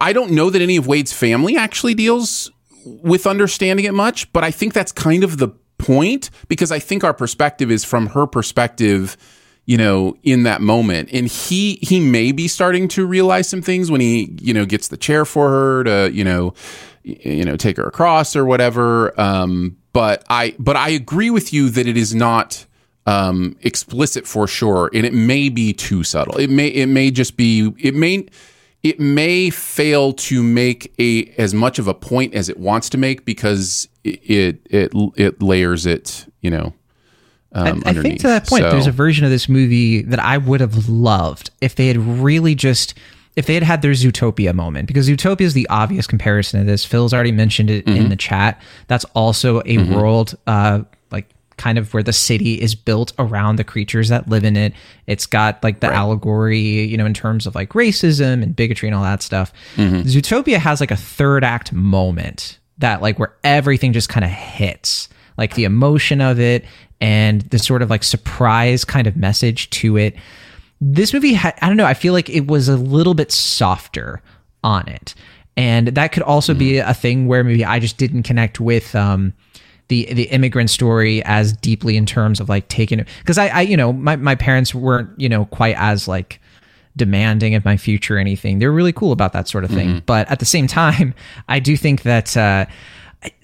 I don't know that any of Wade's family actually deals with understanding it much, but I think that's kind of the point, because I think our perspective is from her perspective, in that moment, and he may be starting to realize some things when he gets the chair for her to take her across or whatever. But I agree with you that it is not explicit for sure, and it may be too subtle. It may fail to make as much of a point as it wants to make because it layers it. I think to that point, there's a version of this movie that I would have loved if they had really just. If they had had their Zootopia moment, because Zootopia is the obvious comparison to this. Phil's already mentioned it in the chat. That's also a world, like kind of where the city is built around the creatures that live in it. It's got like the allegory, in terms of like racism and bigotry and all that stuff. Mm-hmm. Zootopia has like a third act moment that like where everything just kind of hits, like the emotion of it and the sort of like surprise kind of message to it. This movie, I don't know, I feel like it was a little bit softer on it. And that could also be a thing where maybe I just didn't connect with the immigrant story as deeply in terms of like taking it. Because I you know, my parents weren't, you know, quite as like demanding of my future or anything. They're really cool about that sort of thing. Mm-hmm. But at the same time, I do think that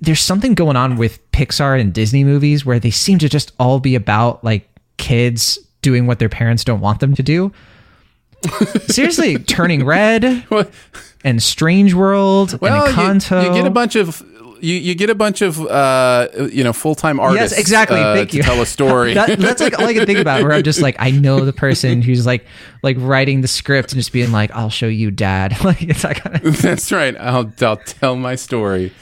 there's something going on with Pixar and Disney movies where they seem to just all be about like kids doing what their parents don't want them to do. Seriously, Turning Red and Strange World and Encanto. You get a bunch of you know, full-time artists. Yes, exactly. Thank you. To tell a story. That's like all I can think about. Where I'm just like, I know the person who's like writing the script and just being like, "I'll show you, Dad." Like it's that kind of. That's right. I'll tell my story.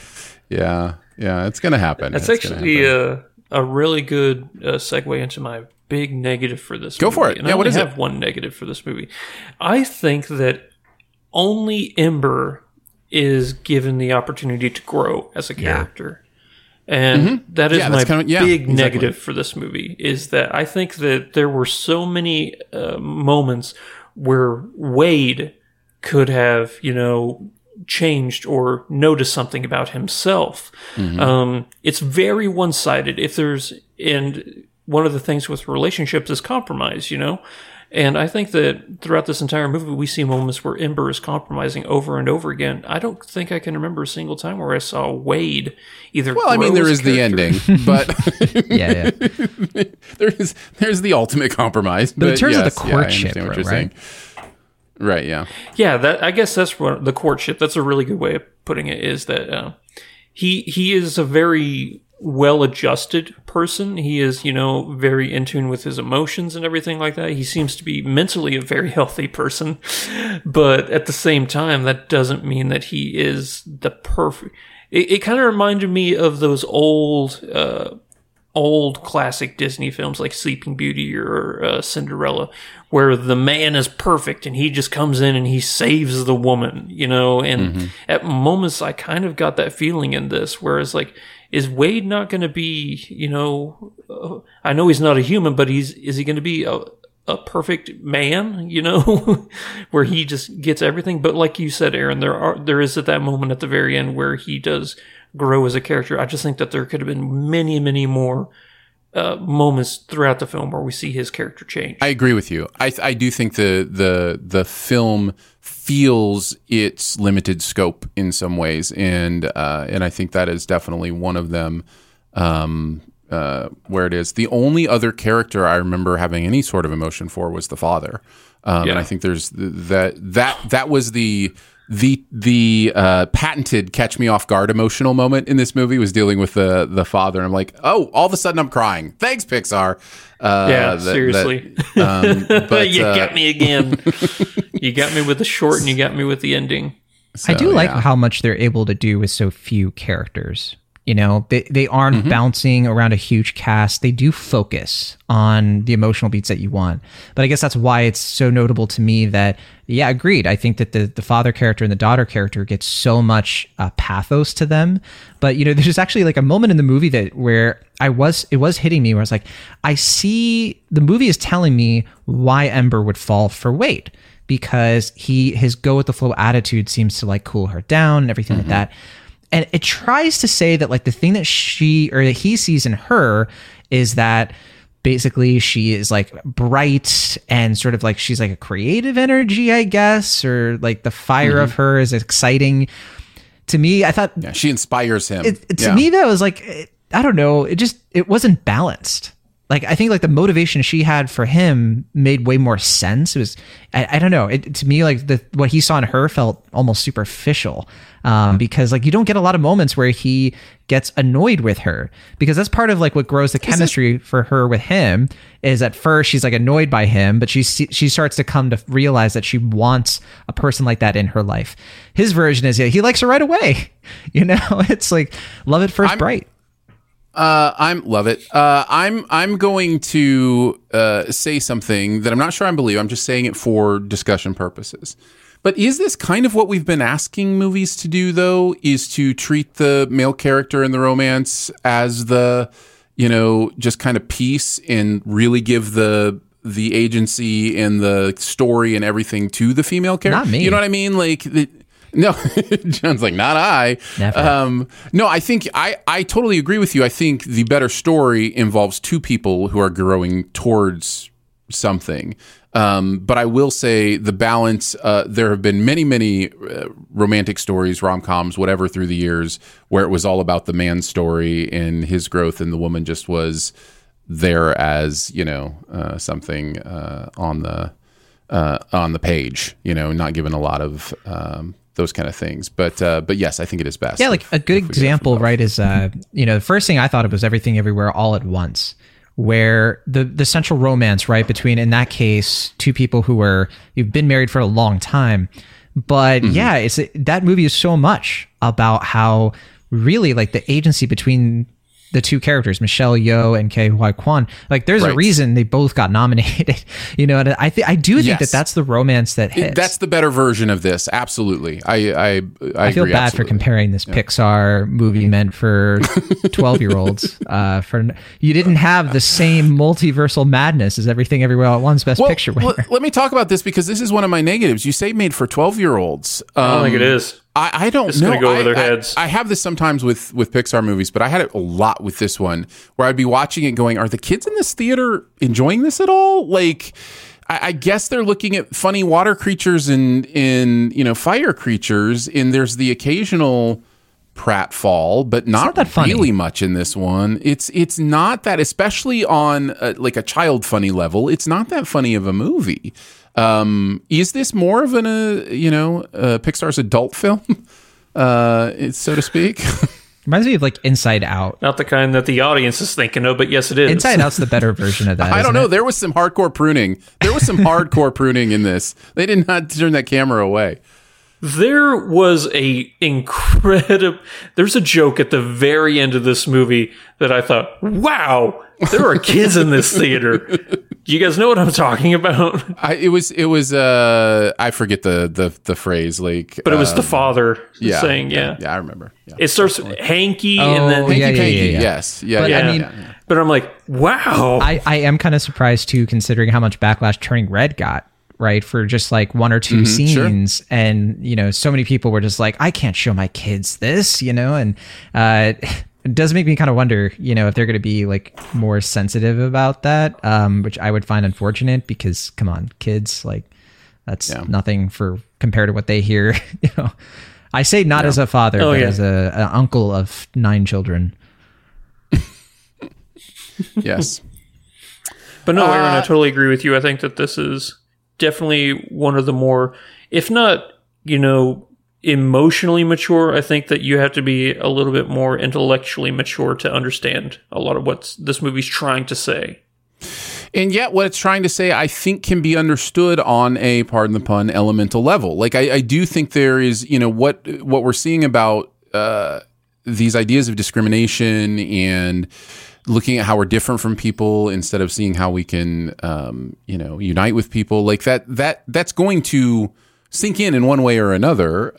Yeah, it's gonna happen. That's actually a really good segue into my big negative for this. Go movie. For it. And yeah, what is it? I have one negative for this movie. I think that only Ember is given the opportunity to grow as a character. And that is my big negative for this movie, is that I think that there were so many moments where Wade could have, you know, changed or noticed something about himself. Mm-hmm. It's very one-sided. And one of the things with relationships is compromise, you know? And I think that throughout this entire movie, we see moments where Ember is compromising over and over again. I don't think I can remember a single time where I saw Wade either. Well, I mean, there is the ending, but yeah, there's the ultimate compromise. But in terms of the courtship, I understand what you're saying. Right? Yeah. That I guess that's what the courtship. That's a really good way of putting it. Is that he is a very well-adjusted person. He is, you know, very in tune with his emotions and everything like that. He seems to be mentally a very healthy person, but at the same time, that doesn't mean that he is the perfect. It kind of reminded me of those old classic Disney films like Sleeping Beauty or Cinderella, where the man is perfect and he just comes in and he saves the woman, you know. And at moments, I kind of got that feeling in this, whereas like, is Wade not going to be, you know, I know he's not a human, but is he going to be a perfect man, you know, where he just gets everything? But like you said, Aaron, there is at that moment at the very end where he does grow as a character. I just think that there could have been many, many more moments throughout the film where we see his character change. I agree with you. I do think the film feels its limited scope in some ways, and I think that is definitely one of them, where it is. The only other character I remember having any sort of emotion for was the father, and I think there's that was the patented catch me off guard emotional moment in this movie, was dealing with the father. And I'm like, oh, all of a sudden I'm crying. Thanks, Pixar. Seriously. But you got me again. You got me with the short and you got me with the ending. So, I do like how much they're able to do with so few characters. You know, they aren't bouncing around a huge cast. They do focus on the emotional beats that you want. But I guess that's why it's so notable to me that, yeah, agreed. I think that the father character and the daughter character get so much pathos to them. But, you know, there's actually like a moment in the movie where it was hitting me where I was like, I see the movie is telling me why Ember would fall for Wade, because his go with the flow attitude seems to like cool her down and everything like that. And it tries to say that like the thing that he sees in her is that basically she is like bright and sort of like she's like a creative energy, I guess, or like the fire of her is exciting. To me, I thought she inspires him. To me, that was like, I don't know. It wasn't balanced. Like, I think like the motivation she had for him made way more sense. It was, I don't know. To me, like what he saw in her felt almost superficial, because like you don't get a lot of moments where he gets annoyed with her, because that's part of like what grows the chemistry for her with him. Is at first she's like annoyed by him, but she starts to come to realize that she wants a person like that in her life. His version is he likes her right away. You know, it's like love at first bite. I'm love it. I'm going to say something that I'm not sure I believe. I'm just saying it for discussion purposes. But is this kind of what we've been asking movies to do, though, is to treat the male character in the romance as the, you know, just kind of piece, and really give the agency and the story and everything to the female character? Not me. You know what I mean? Like, No, John's like, not I. Never. No, I think I totally agree with you. I think the better story involves two people who are growing towards something. But I will say the balance, there have been many romantic stories, rom-coms, whatever, through the years where it was all about the man's story and his growth, and the woman just was there as, something on the page, not given a lot of those kind of things. But yes, I think it is best. Yeah, a good example, right, is, the first thing I thought of was Everything Everywhere All at Once, where the central romance, right, between, in that case, two people you've been married for a long time. But mm-hmm. yeah, that movie is so much about how really the agency between the two characters, Michelle Yeoh and Ke Huy Quan, there's right. a reason they both got nominated. And I do think yes. that's the romance that hits. That's the better version of this. Absolutely. I feel agree, bad absolutely. For comparing this yeah. Pixar movie meant for 12-year-olds. You didn't have the same multiversal madness as Everything Everywhere All at Once Best Picture winner. Let me talk about this, because this is one of my negatives. You say made for 12-year-olds. I don't think it is. I don't know. Gonna go over their heads. I have this sometimes with Pixar movies, but I had it a lot with this one, where I'd be watching it going, are the kids in this theater enjoying this at all? I guess they're looking at funny water creatures and fire creatures, and there's the occasional pratfall, but not really much in this one. It's not that, especially on a child funny level, it's not that funny of a movie. Is this more of a Pixar's adult film, so to speak? Reminds me of Inside Out. Not the kind that the audience is thinking of, but yes, it is. Inside Out's the better version of that. I don't know. There was some hardcore pruning. In this. They did not turn that camera away. There's a joke at the very end of this movie that I thought, wow, there are kids in this theater. You guys know what I'm talking about? I forget the phrase, but it was the father saying, yeah, I remember. Yeah, it starts with hanky, and then hanky. Yes. Yeah, but, yeah. I mean, but I'm like, wow. I am kind of surprised too, considering how much backlash Turning Red got. Right, for just one or two scenes, sure. And so many people were just like, I can't show my kids this, and it does make me kind of wonder, if they're going to be more sensitive about that, which I would find unfortunate, because come on, kids, that's nothing compared to what they hear. I say not as a father, but as an uncle of 9 children. Yes, but no, Aaron, I totally agree with you. I think that this is definitely one of the more, if not, emotionally mature. I think that you have to be a little bit more intellectually mature to understand a lot of what this movie's trying to say. And yet what it's trying to say, I think, can be understood on a, pardon the pun, elemental level. I do think there is, what we're seeing about these ideas of discrimination and looking at how we're different from people instead of seeing how we can, unite with people, that's going to sink in one way or another.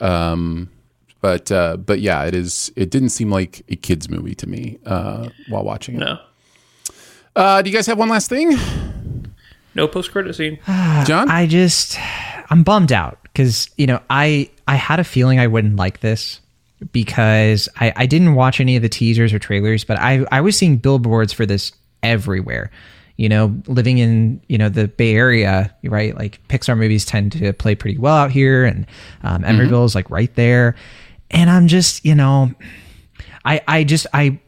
But yeah, it is. It didn't seem like a kid's movie to me while watching it. No. Do you guys have one last thing? No post-credit scene. John? I'm bummed out because, I had a feeling I wouldn't like this, because I didn't watch any of the teasers or trailers, but I was seeing billboards for this everywhere, living in, the Bay Area, right? Pixar movies tend to play pretty well out here, and Emeryville is right there. And I'm just, I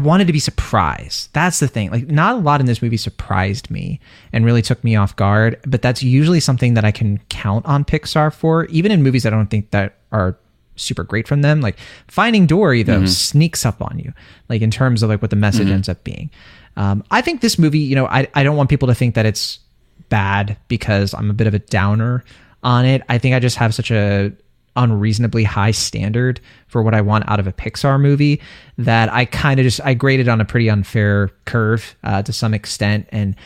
wanted to be surprised. That's the thing. Not a lot in this movie surprised me and really took me off guard, but that's usually something that I can count on Pixar for, even in movies I don't think that are super great from them. Finding Dory though sneaks up on you, in terms of what the message ends up being. I think this movie, I don't want people to think that it's bad because I'm a bit of a downer on it. I think I just have such a unreasonably high standard for what I want out of a Pixar movie that I kind of just, I graded on a pretty unfair curve to some extent. And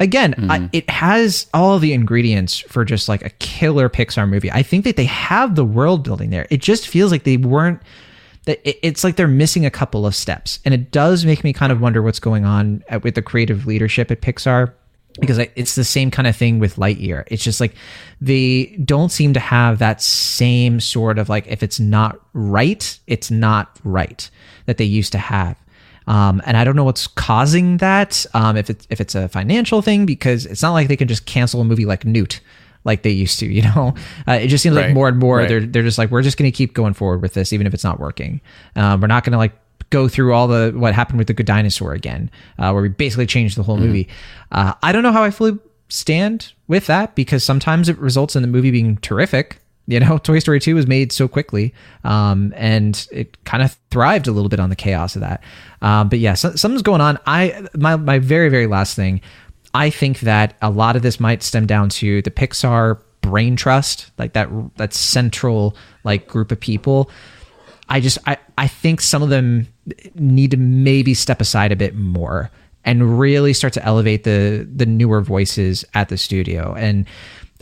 again, it has all the ingredients for just a killer Pixar movie. I think that they have the world building there. It just feels like they weren't, that it's they're missing a couple of steps. And it does make me kind of wonder what's going on with the creative leadership at Pixar. because it's the same kind of thing with Lightyear. It's just like they don't seem to have that same sort of like, if it's not right, it's not right, that they used to have. And I don't know what's causing that. If it's a financial thing, because it's not like they can just cancel a movie like Newt, like they used to, you know. It just seems like more and more they're just like, we're just going to keep going forward with this, even if it's not working. We're not going to like go through all the what happened with The Good Dinosaur again, where we basically changed the whole movie. I don't know how I fully stand with that, because sometimes it results in the movie being terrific. You know, Toy Story 2 was made so quickly, and it kind of thrived a little bit on the chaos of that. But yeah, something's going on. My very, very last thing, I think that a lot of this might stem down to the Pixar brain trust, like that central like group of people. I think some of them need to maybe step aside a bit more and really start to elevate the newer voices at the studio. And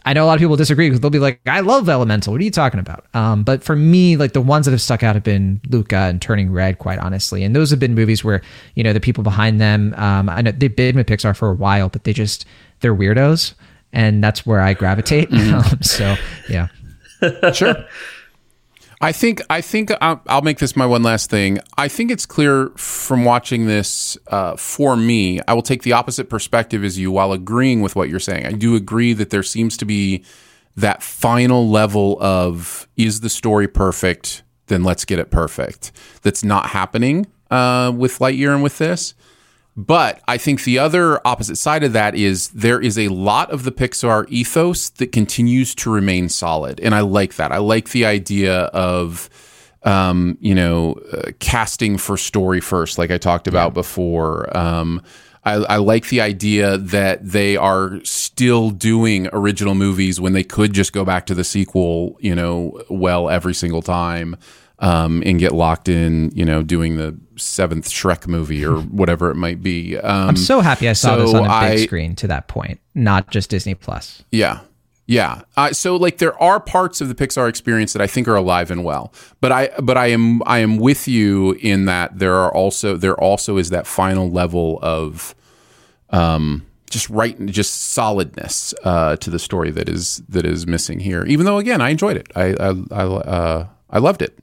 I know a lot of people disagree, because they'll be like, I love Elemental, what are you talking about? But for me, like the ones that have stuck out have been Luca and Turning Red, quite honestly. And those have been movies where, you know, the people behind them, I know they've been with Pixar for a while, but they're weirdos. And that's where I gravitate. So, yeah. Sure. I think I'll make this my one last thing. I think it's clear from watching this, for me, I will take the opposite perspective as you while agreeing with what you're saying. I do agree that there seems to be that final level of, is the story perfect? Then let's get it perfect. That's not happening with Lightyear and with this. But I think the other opposite side of that is there is a lot of the Pixar ethos that continues to remain solid. And I like that. I like the idea of, casting for story first, like I talked about before. I like the idea that they are still doing original movies when they could just go back to the sequel, every single time. And get locked in, doing the 7th Shrek movie or whatever it might be. I'm so happy I saw this on a big screen to that point, not just Disney Plus. Yeah. Yeah. So there are parts of the Pixar experience that I think are alive and well, but I am with you in that there also is that final level of, just solidness to the story that is missing here. Even though, again, I enjoyed it. I loved it.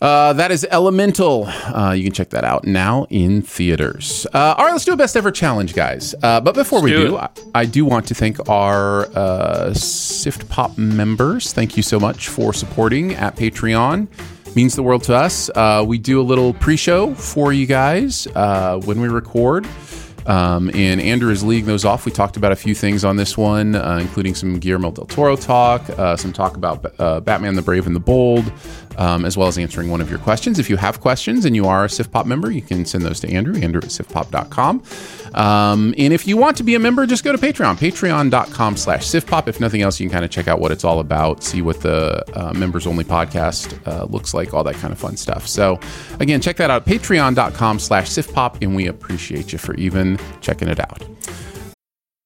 That is Elemental. You can check that out now in theaters. All right, let's do a best ever challenge, guys. But before I do want to thank our Sif Pop members. Thank you so much for supporting at Patreon. Means the world to us. We do a little pre-show for you guys when we record. And Andrew is leading those off. We talked about a few things on this one, including some Guillermo del Toro talk, some talk about Batman the Brave and the Bold, as well as answering one of your questions. If you have questions and you are a Sif Pop member, you can send those to Andrew at sifpop.com. And if you want to be a member, just go to Patreon, patreon.com/sifpop. If nothing else, you can kind of check out what it's all about, see what the members only podcast looks like, all that kind of fun stuff. So again, check that out, patreon.com/sifpop, and we appreciate you for even checking it out.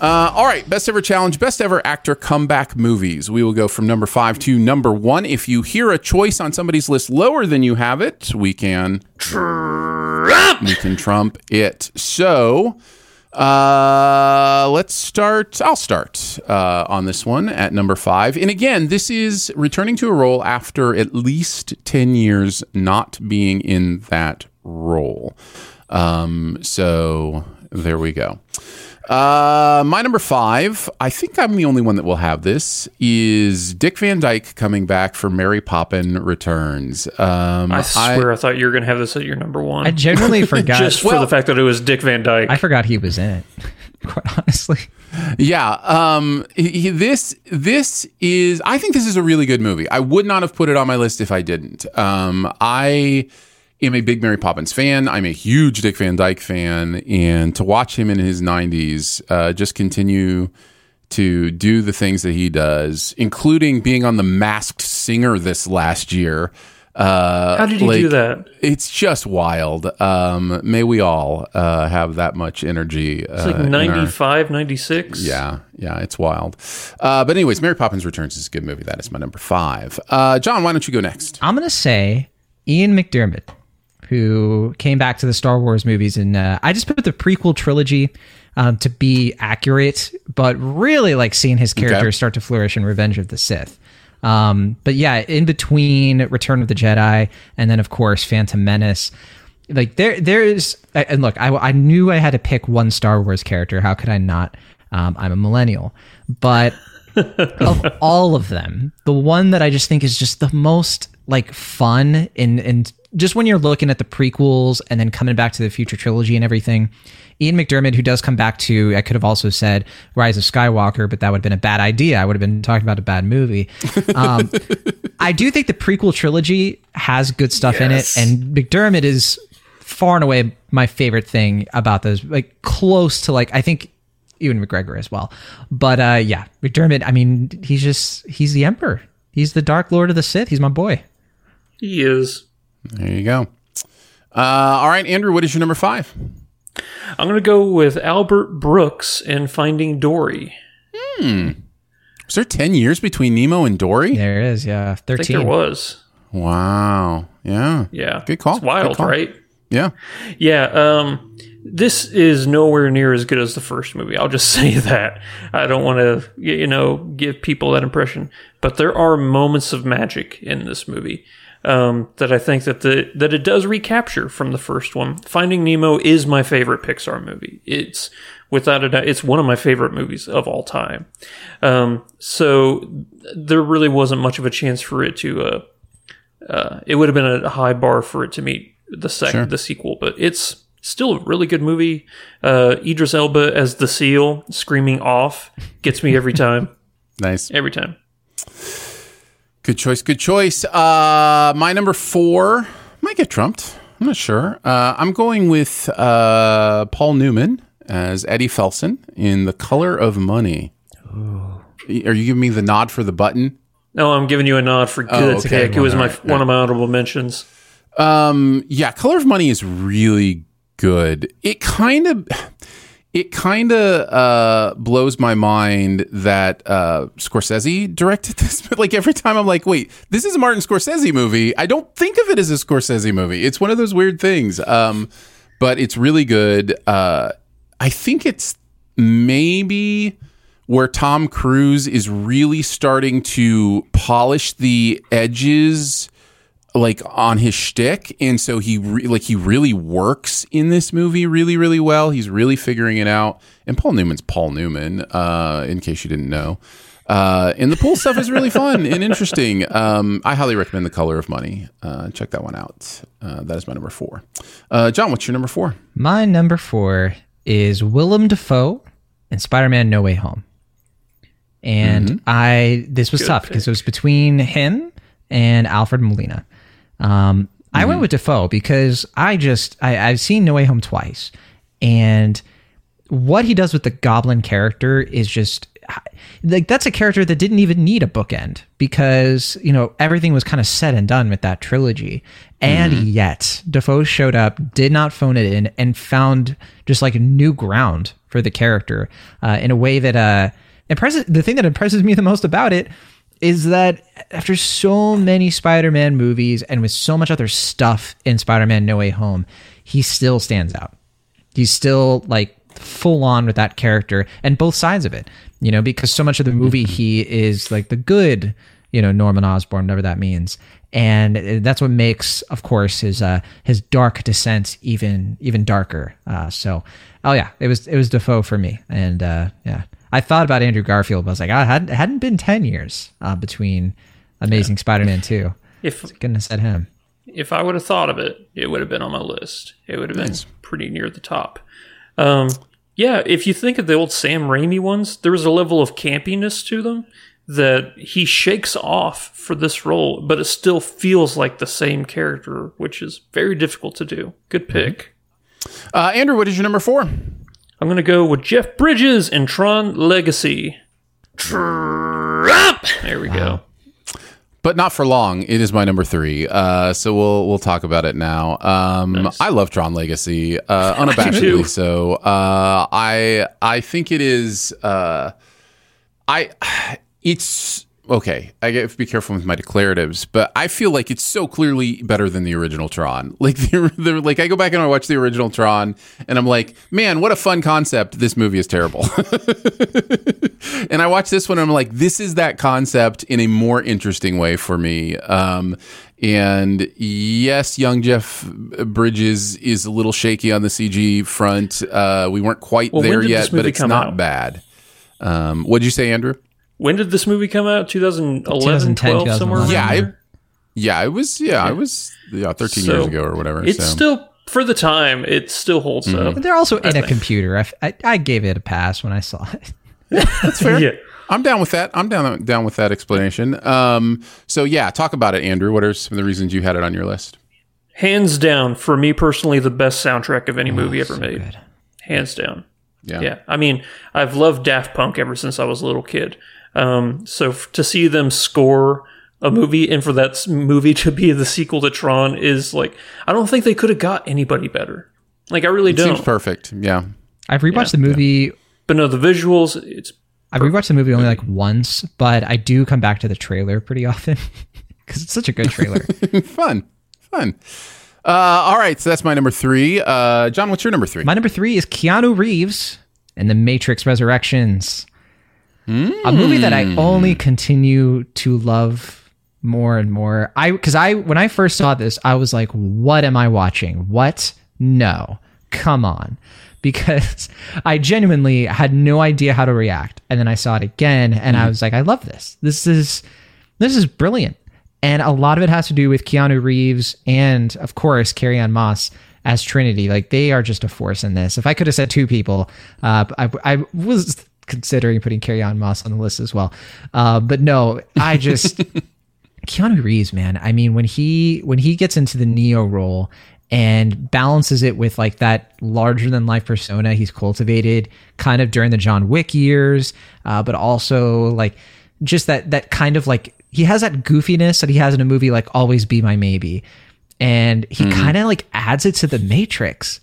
All right, best ever challenge, best ever actor comeback movies. We will go from number 5 to number 1. If you hear a choice on somebody's list lower than you have it, we can trump. We can trump it. So let's start. I'll start on this one at number 5. And again, this is returning to a role after at least 10 years not being in that role. So there we go. My number 5, I think I'm the only one that will have this, is Dick Van Dyke coming back for Mary Poppin Returns. I swear I thought you were going to have this at your number 1. I genuinely forgot. Just for the fact that it was Dick Van Dyke. I forgot he was in it, quite honestly. Yeah. I think this is a really good movie. I would not have put it on my list if I didn't. I am a big Mary Poppins fan. I'm a huge Dick Van Dyke fan. And to watch him in his 90s just continue to do the things that he does, including being on The Masked Singer this last year. How did he do that? It's just wild. May we all have that much energy. It's like 95, 96. Yeah, it's wild. But anyways, Mary Poppins Returns is a good movie. That is my number 5. John, why don't you go next? I'm going to say Ian McDiarmid, who came back to the Star Wars movies. And I just put the prequel trilogy to be accurate, but really like seeing his character start to flourish in Revenge of the Sith. But yeah, in between Return of the Jedi and then of course Phantom Menace, like there is, and look, I knew I had to pick one Star Wars character. How could I not? I'm a millennial, but of all of them, the one that I just think is just the most like fun and just when you're looking at the prequels and then coming back to the future trilogy and everything, Ian McDiarmid, who does come back to, I could have also said Rise of Skywalker, but that would have been a bad idea. I would have been talking about a bad movie. I do think the prequel trilogy has good stuff in it. And McDiarmid is far and away my favorite thing about those, like close to like, I think Ewan McGregor as well. But yeah, McDiarmid, I mean, he's the Emperor. He's the Dark Lord of the Sith. He's my boy. He is. There you go. All right, Andrew, what is your number 5? I'm going to go with Albert Brooks and Finding Dory. Was there 10 years between Nemo and Dory? There is, yeah. 13. I think there was. Wow. Yeah. Good call. It's wild, right? Yeah. This is nowhere near as good as the first movie. I'll just say that. I don't want to, give people that impression. But there are moments of magic in this movie. That I think that it does recapture from the first one. Finding Nemo is my favorite Pixar movie. It's without a doubt, it's one of my favorite movies of all time. So there really wasn't much of a chance for it to. It would have been a high bar for it to meet the sequel, but it's still a really good movie. Idris Elba as the seal screaming off gets me every time. Nice, every time. Good choice. My number 4 might get trumped. I'm not sure. I'm going with Paul Newman as Eddie Felsen in The Color of Money. Ooh. Are you giving me the nod for the button? No, I'm giving you a nod for good. Oh, okay. Heck, it was one of my honorable mentions. Yeah, Color of Money is really good. It kind of blows my mind that Scorsese directed this. But like every time I'm like, wait, this is a Martin Scorsese movie. I don't think of it as a Scorsese movie. It's one of those weird things. But it's really good. I think it's maybe where Tom Cruise is really starting to polish the edges like on his shtick, and so he really works in this movie really, really well. He's really figuring it out, and Paul Newman's Paul Newman. In case you didn't know, and the pool stuff is really fun and interesting. I highly recommend The Color of Money. Check that one out. That is my number 4. John, what's your number 4? My number 4 is Willem Dafoe in Spider-Man: No Way Home, and this was good tough because it was between him and Alfred Molina. I went with Dafoe because I've seen No Way Home twice, and what he does with the Goblin character is just like, that's a character that didn't even need a bookend because, everything was kind of said and done with that trilogy. And yet Dafoe showed up, did not phone it in, and found just like new ground for the character, in a way that, impresses. The thing that impresses me the most about it is that after so many Spider-Man movies and with so much other stuff in Spider-Man No Way Home, he still stands out. He's still like full on with that character and both sides of it, because so much of the movie he is like the good, Norman Osborn, whatever that means. And that's what makes, of course, his dark descent even darker. It was Dafoe for me. And I thought about Andrew Garfield, but I was like, it hadn't been 10 years between Amazing Spider-Man 2. Goodness at him. If I would have thought of it, it would have been on my list. It would have been pretty near the top. If you think of the old Sam Raimi ones, there was a level of campiness to them that he shakes off for this role, but it still feels like the same character, which is very difficult to do. Good pick. Andrew, what is your number 4? I'm going to go with Jeff Bridges in Tron Legacy. Trump! There we go. But not for long. It is my number 3. So we'll talk about it now. Nice. I love Tron Legacy unabashedly. So I think it is. It's okay. I have to be careful with my declaratives, but I feel like it's so clearly better than the original Tron. Like like I go back and I watch the original Tron, and I'm like, man, what a fun concept! This movie is terrible. And I watch this one, and I'm like, this is that concept in a more interesting way for me. And yes, young Jeff Bridges is a little shaky on the CG front. We weren't quite there yet, but it's not bad. What'd you say, Andrew? When did this movie come out? 2011, 12, somewhere? It was 13 years ago or whatever. It's still, for the time, it still holds up. But they're also in a computer. I gave it a pass when I saw it. Yeah, that's fair. Yeah. I'm down with that. I'm down with that explanation. So yeah, talk about it, Andrew. What are some of the reasons you had it on your list? Hands down, for me personally, the best soundtrack of any movie ever made. Good. Hands down. Yeah. I mean, I've loved Daft Punk ever since I was a little kid. So to see them score a movie and for that movie to be the sequel to Tron is like, I don't think they could have got anybody better. Like, I really don't. Seems perfect. Yeah. I've rewatched the movie. Yeah. But no, the visuals, I've rewatched the movie only like once, but I do come back to the trailer pretty often because it's such a good trailer. Fun. All right. So that's my number 3. John, what's your number 3? My number 3 is Keanu Reeves and The Matrix Resurrections. A movie that I only continue to love more and more. When I first saw this, I was like, what am I watching? What? No, come on. Because I genuinely had no idea how to react. And then I saw it again and I was like, I love this. This is brilliant. And a lot of it has to do with Keanu Reeves and, of course, Carrie-Anne Moss as Trinity. Like, they are just a force in this. If I could have said 2 people, I was considering putting Carrie-Anne Moss on the list as well, but no, I just Keanu Reeves, man. I mean, when he gets into the Neo role and balances it with like that larger than life persona he's cultivated kind of during the John Wick years, but also like just that kind of like he has that goofiness that he has in a movie like Always Be My Maybe, and he kind of like adds it to the Matrix,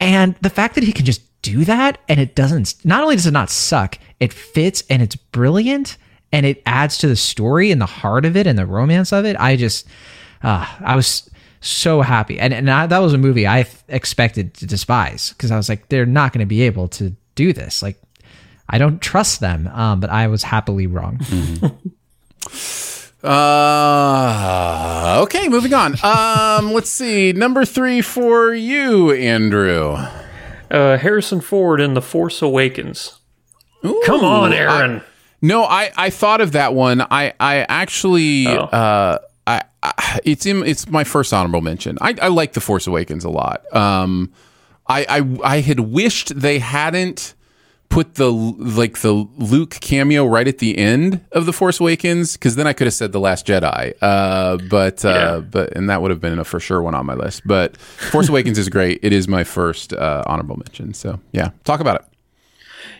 and the fact that he can just do that and it doesn't, not only does it not suck, it fits and it's brilliant and it adds to the story and the heart of it and the romance of it. I just I was so happy, and that was a movie I expected to despise because I was like, they're not going to be able to do this, like I don't trust them, but I was happily wrong. Okay, moving on. Let's see, number 3 for you, Andrew. Harrison Ford in The Force Awakens. Ooh, come on, Aaron. I thought of that one. It's my first honorable mention. I like The Force Awakens a lot. I had wished they hadn't put the Luke cameo right at the end of The Force Awakens, because then I could have said The Last Jedi, but that would have been a for sure one on my list. But Force Awakens is great. It is my first honorable mention. So yeah, talk about it.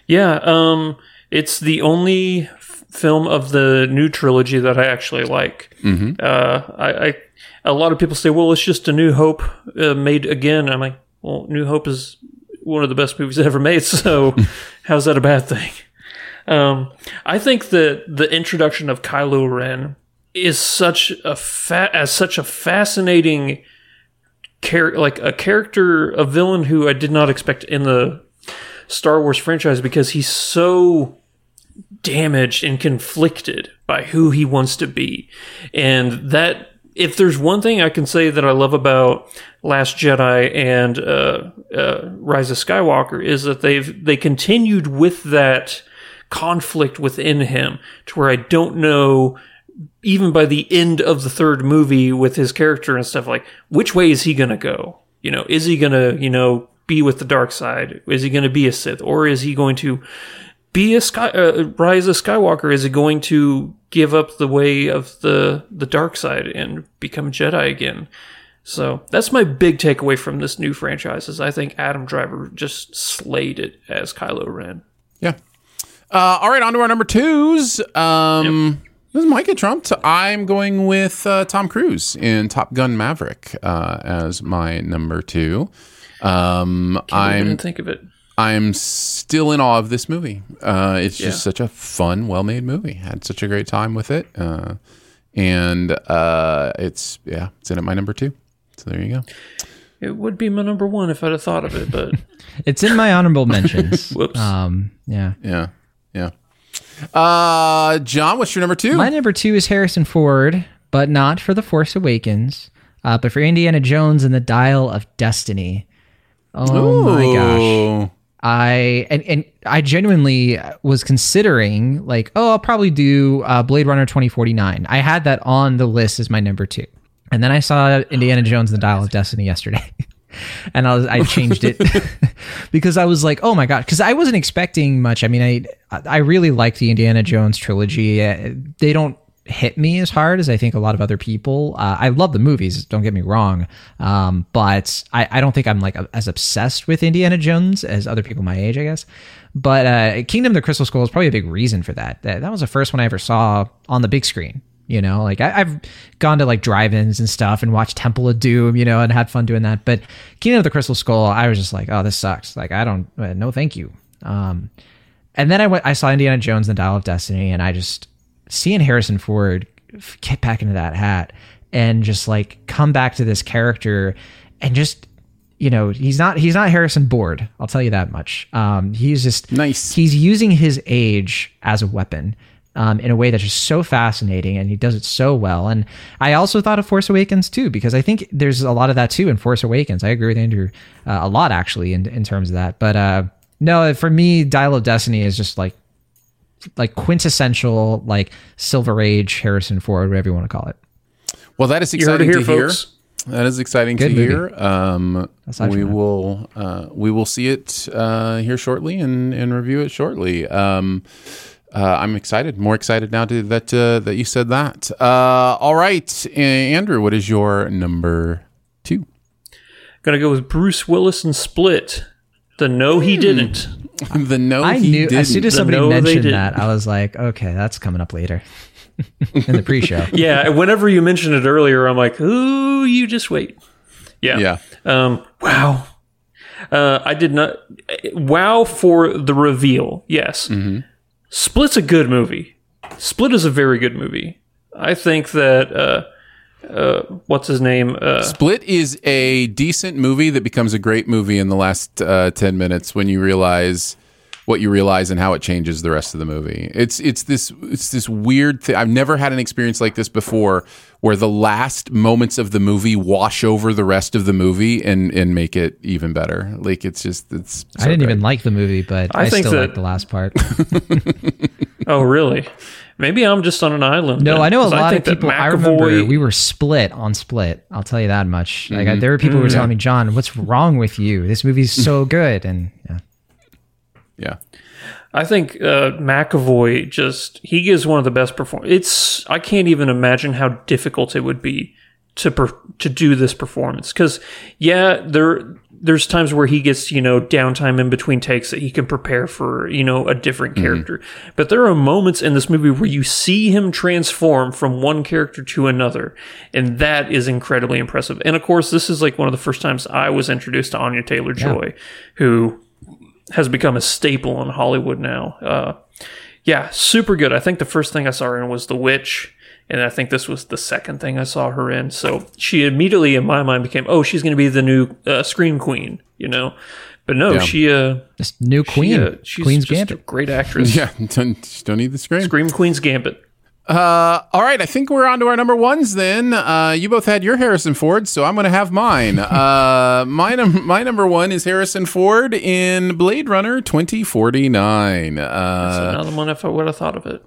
Yeah, it's the only film of the new trilogy that I actually like. Mm-hmm. A lot of people say, well, it's just A New Hope made again. I'm like, well, New Hope is one of the best movies ever made, so how's that a bad thing? I think that the introduction of Kylo Ren is such a fascinating character, a villain who I did not expect in the Star Wars franchise, because he's so damaged and conflicted by who he wants to be. And that, if there's one thing I can say that I love about Last Jedi and Rise of Skywalker, is that they continued with that conflict within him to where I don't know, even by the end of the third movie with his character and stuff, like, which way is he going to go? You know, is he going to, be with the dark side? Is he going to be a Sith? Or is he going to be a Rise of Skywalker? Is he going to give up the way of the dark side and become Jedi again? So that's my big takeaway from this new franchise, is I think Adam Driver just slayed it as Kylo Ren. Yeah. All right, on to our number twos. Yep. This might get trumped. I'm going with Tom Cruise in Top Gun Maverick as my number two. I didn't think of it. I'm still in awe of this movie. It's just such a fun, well-made movie. Had such a great time with it. It's in at my number two. So there you go. It would be my number one if I'd have thought of it, but it's in my honorable mentions. Whoops. Yeah. John, what's your number two? My number two is Harrison Ford, but not for The Force Awakens, but for Indiana Jones and the Dial of Destiny. Oh, my gosh. I genuinely was considering, like, I'll probably do Blade Runner 2049. I had that on the list as my number two. And then I saw Indiana Jones and the Dial of Destiny yesterday. And I changed it because I was like, oh my God, because I wasn't expecting much. I mean, I really like the Indiana Jones trilogy. They don't hit me as hard as I think a lot of other people. I love the movies, don't get me wrong. But I don't think I'm like as obsessed with Indiana Jones as other people my age, I guess. But Kingdom of the Crystal Skull is probably a big reason for that. That was the first one I ever saw on the big screen. You know, like I've gone to like drive-ins and stuff and watched Temple of Doom, you know, and had fun doing that. But Kingdom of the Crystal Skull, I was just like, oh, this sucks. Like, no, thank you. And then I saw Indiana Jones and the Dial of Destiny, and I just seeing Harrison Ford get back into that hat and just like come back to this character and just, you know, he's not Harrison Ford. I'll tell you that much. He's just nice. He's using his age as a weapon. In a way that's just so fascinating, and he does it so well. And I also thought of Force Awakens too, because I think there's a lot of that too in Force Awakens. I agree with Andrew a lot actually in terms of that. But no, for me, Dial of Destiny is just like quintessential, like Silver Age Harrison Ford, whatever you want to call it. Well, that is exciting to hear. That is exciting to hear. We will see it here shortly and review it shortly. I'm excited, more excited now that you said that. All right, Andrew, what is your number two? Gonna go with Bruce Willis and Split. The no, he didn't. The no, I he knew, didn't. As soon as somebody mentioned that, I was like, okay, that's coming up later in the pre-show. Yeah, whenever you mentioned it earlier, I'm like, ooh, you just wait. Yeah. Wow. I did not. Wow for the reveal. Yes. Mm-hmm. Split's a good movie. Split is a very good movie. I think that, what's his name? Split is a decent movie that becomes a great movie in the last 10 minutes when you realize what you realize and how it changes the rest of the movie. It's this weird thing. I've never had an experience like this before where the last moments of the movie wash over the rest of the movie and make it even better. Like it's so I didn't even like the movie, but I think still like the last part. Oh, really? Maybe I'm just on an island. No, then, I know a lot of people. I remember we were split on Split. I'll tell you that much. Mm-hmm. Like there were people who were telling me, John, what's wrong with you? This movie's so good. And yeah. Yeah, I think McAvoy he gives one of the best performances. I can't even imagine how difficult it would be to do this performance because there's times where he gets downtime in between takes that he can prepare for a different character, but there are moments in this movie where you see him transform from one character to another, and that is incredibly impressive. And of course, this is like one of the first times I was introduced to Anya Taylor-Joy, who has become a staple in Hollywood now. Super good. I think the first thing I saw her in was The Witch, and I think this was the second thing I saw her in. So she immediately, in my mind, became, she's going to be the new Scream Queen, But no, she... This new Queen. She's Queen's just Gambit. A great actress. Yeah, don't need the Scream. Scream Queen's Gambit. All right, I think we're on to our number ones then. You both had your Harrison Ford, so I'm going to have mine. My number one is Harrison Ford in Blade Runner 2049. That's another one if I would have thought of it.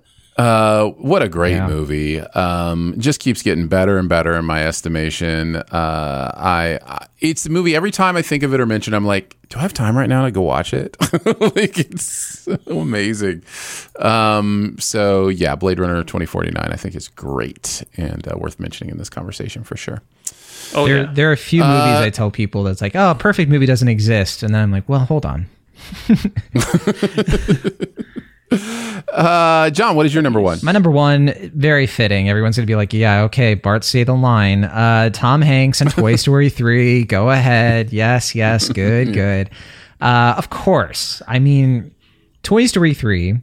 What a great movie. Just keeps getting better and better in my estimation. It's the movie, every time I think of it or mention, I'm like, do I have time right now to go watch it? Like, it's so amazing. So yeah, Blade Runner 2049, I think is great and worth mentioning in this conversation for sure. Oh, there are a few movies I tell people that's like, oh, perfect movie doesn't exist. And then I'm like, well, hold on. John, what is your number one? My number one, very fitting. Everyone's going to be like, yeah, okay, Bart, say the line. Tom Hanks and Toy Story 3, go ahead. Yes, good. Of course. I mean, Toy Story 3,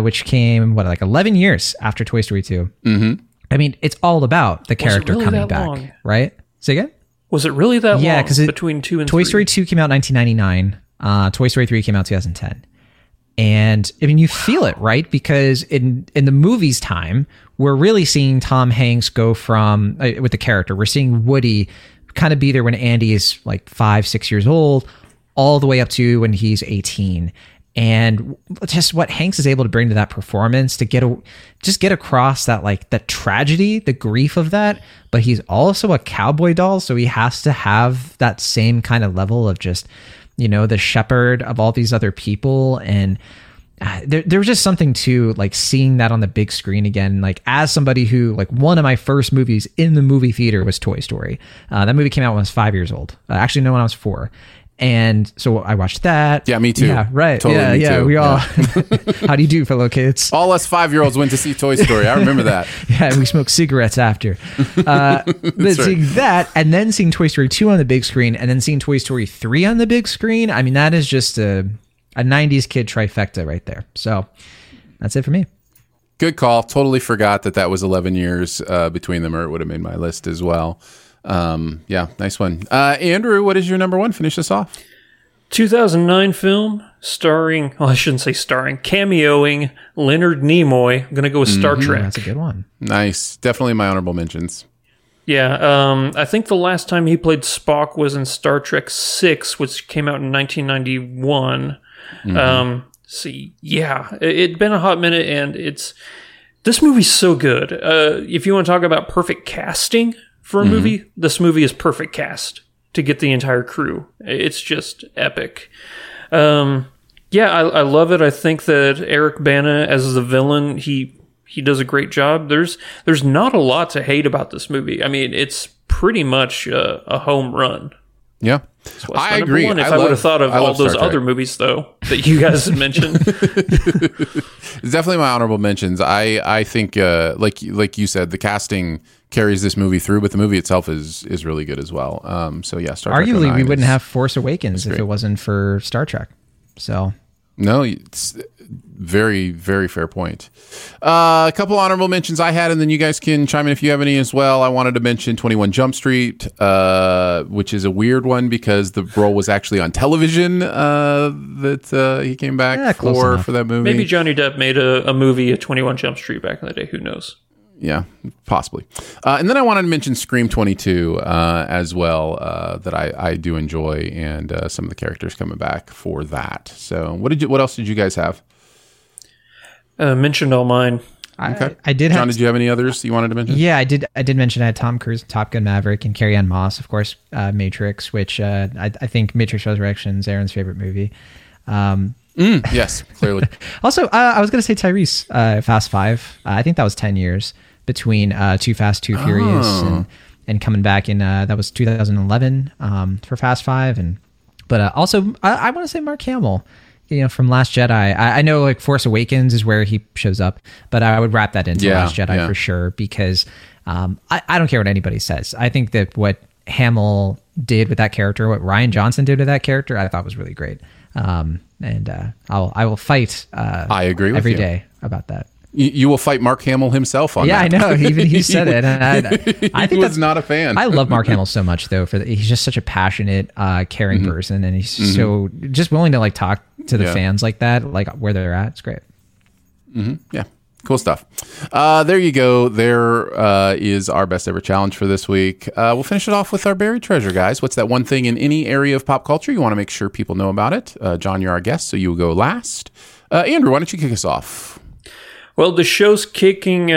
which came, 11 years after Toy Story 2. Mm-hmm. I mean, it's all about the character coming back, right? Say again? Was it really that long? Yeah, because between 2 and 3? Toy Story 2 came out in 1999. Toy Story 3 came out in 2010. And I mean, you feel it, right? Because in the movie's time, we're really seeing Tom Hanks go from, with the character, we're seeing Woody kind of be there when Andy is like 5-6 years old, all the way up to when he's 18. And just what Hanks is able to bring to that performance to get across that, like, the tragedy, the grief of that. But he's also a cowboy doll, so he has to have that same kind of level of just, you know, the shepherd of all these other people. And there was just something to, like, seeing that on the big screen again, like, as somebody who, like, one of my first movies in the movie theater was Toy Story. That movie came out when I was 5 years old. Actually, no, when I was 4. And so I watched that. Yeah, me too. Yeah, right. Totally, yeah, me too. We all. How do you do, fellow kids? All us 5-year-olds went to see Toy Story. I remember that. Yeah, we smoked cigarettes after. But seeing that, and then seeing Toy Story 2 on the big screen, and then seeing Toy Story 3 on the big screen. I mean, that is just a 90s kid trifecta right there. So that's it for me. Good call. Totally forgot that was 11 years between them, or it would have made my list as well. Yeah, nice one. Andrew, what is your number one? Finish this off. 2009 film cameoing Leonard Nimoy. I'm going to go with Star Trek. That's a good one. Nice. Definitely my honorable mentions. Yeah, I think the last time he played Spock was in Star Trek 6, which came out in 1991. Mm-hmm. Yeah, it'd been a hot minute, and this movie's so good. If you want to talk about perfect casting for a movie, this movie is perfect cast to get the entire crew. It's just epic. I love it. I think that Eric Bana as the villain, he does a great job. There's not a lot to hate about this movie. I mean, it's pretty much a home run. Yeah. So I agree. I would have thought of all those other movies, though, that you guys had mentioned. It's definitely my honorable mentions. I think, like you said, the casting carries this movie through, but the movie itself is really good as well. So yeah, Star Trek. Arguably, we wouldn't have Force Awakens if it wasn't for Star Trek. So no, it's very, very fair point. A couple honorable mentions I had, and then you guys can chime in if you have any as well. I wanted to mention 21 Jump Street, which is a weird one because the role was actually on television that he came back for that movie. Maybe Johnny Depp made a movie of 21 Jump Street back in the day. Who knows? Yeah, possibly. And then I wanted to mention Scream 22 as well, that I do enjoy, and some of the characters coming back for that. So what else did you guys have? Mentioned all mine. Okay. I did. John, did you have any others you wanted to mention? Yeah, I did. I did mention I had Tom Cruise, Top Gun Maverick, and Carrie-Anne Moss, of course. Matrix, which I think Matrix Resurrection is Aaron's favorite movie. Yes, clearly. Also, I was going to say Tyrese, Fast Five. I think that was 10 years between Too Fast, Too Furious, and coming back in, that was 2011 for Fast Five. But also, I want to say Mark Hamill, you know, from Last Jedi. I know, like, Force Awakens is where he shows up, but I would wrap that into Last Jedi for sure, because I don't care what anybody says. I think that what Hamill did with that character, what Rian Johnson did with that character, I thought was really great. I will fight. I agree with every you. Day about that. You will fight Mark Hamill himself on that. Yeah, I know. Even he said it. And I think he was not a fan. I love Mark Hamill so much, though. He's just such a passionate, caring person, and he's so just willing to, like, talk to the fans like that, like, where they're at. It's great. Mm-hmm. Yeah. Cool stuff. There you go. There is our best ever challenge for this week. We'll finish it off with our buried treasure, guys. What's that one thing in any area of pop culture you want to make sure people know about it? John, you're our guest, so you will go last. Andrew, why don't you kick us off? Well, the show's kicking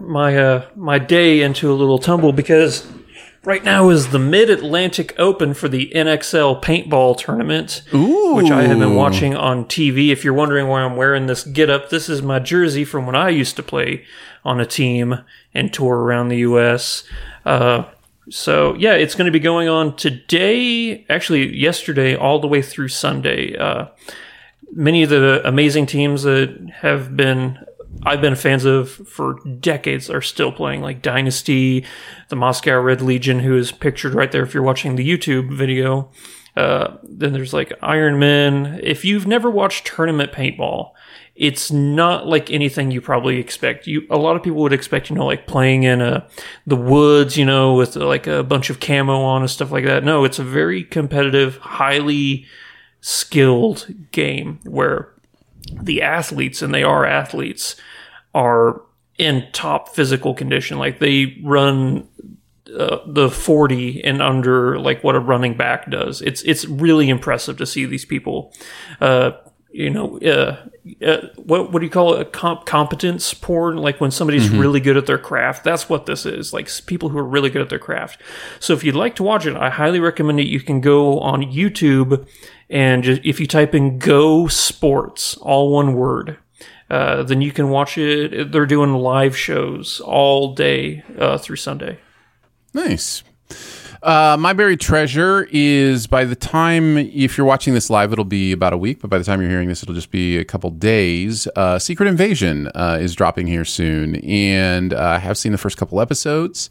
my day into a little tumble because Right now is the Mid-Atlantic Open for the NXL paintball tournament, which I have been watching on TV. If you're wondering why I'm wearing this getup, this is my jersey from when I used to play on a team and tour around the U.S. So, yeah, it's going to be going on today, actually yesterday, all the way through Sunday. Many of the amazing teams that have been... I've been fans of for decades are still playing, like Dynasty, the Moscow Red Legion, who is pictured right there if you're watching the YouTube video. Then there's like Iron Man. If you've never watched tournament paintball, it's not like anything you probably expect. A lot of people would expect, you know, like playing in the woods, you know, with like a bunch of camo on and stuff like that. No, it's a very competitive, highly skilled game where the athletes, and they are athletes, are in top physical condition. Like they run the 40 and under, like what a running back does. It's really impressive to see these people. What do you call it? Competence porn? Like when somebody's really good at their craft. That's what this is. Like people who are really good at their craft. So if you'd like to watch it, I highly recommend it. You can go on YouTube and just, if you type in "Go Sports," all one word, then you can watch it. They're doing live shows all day through Sunday. Nice. My buried treasure is, by the time, if you're watching this live, it'll be about a week, but by the time you're hearing this, it'll just be a couple days. Secret Invasion is dropping here soon, and I have seen the first couple episodes,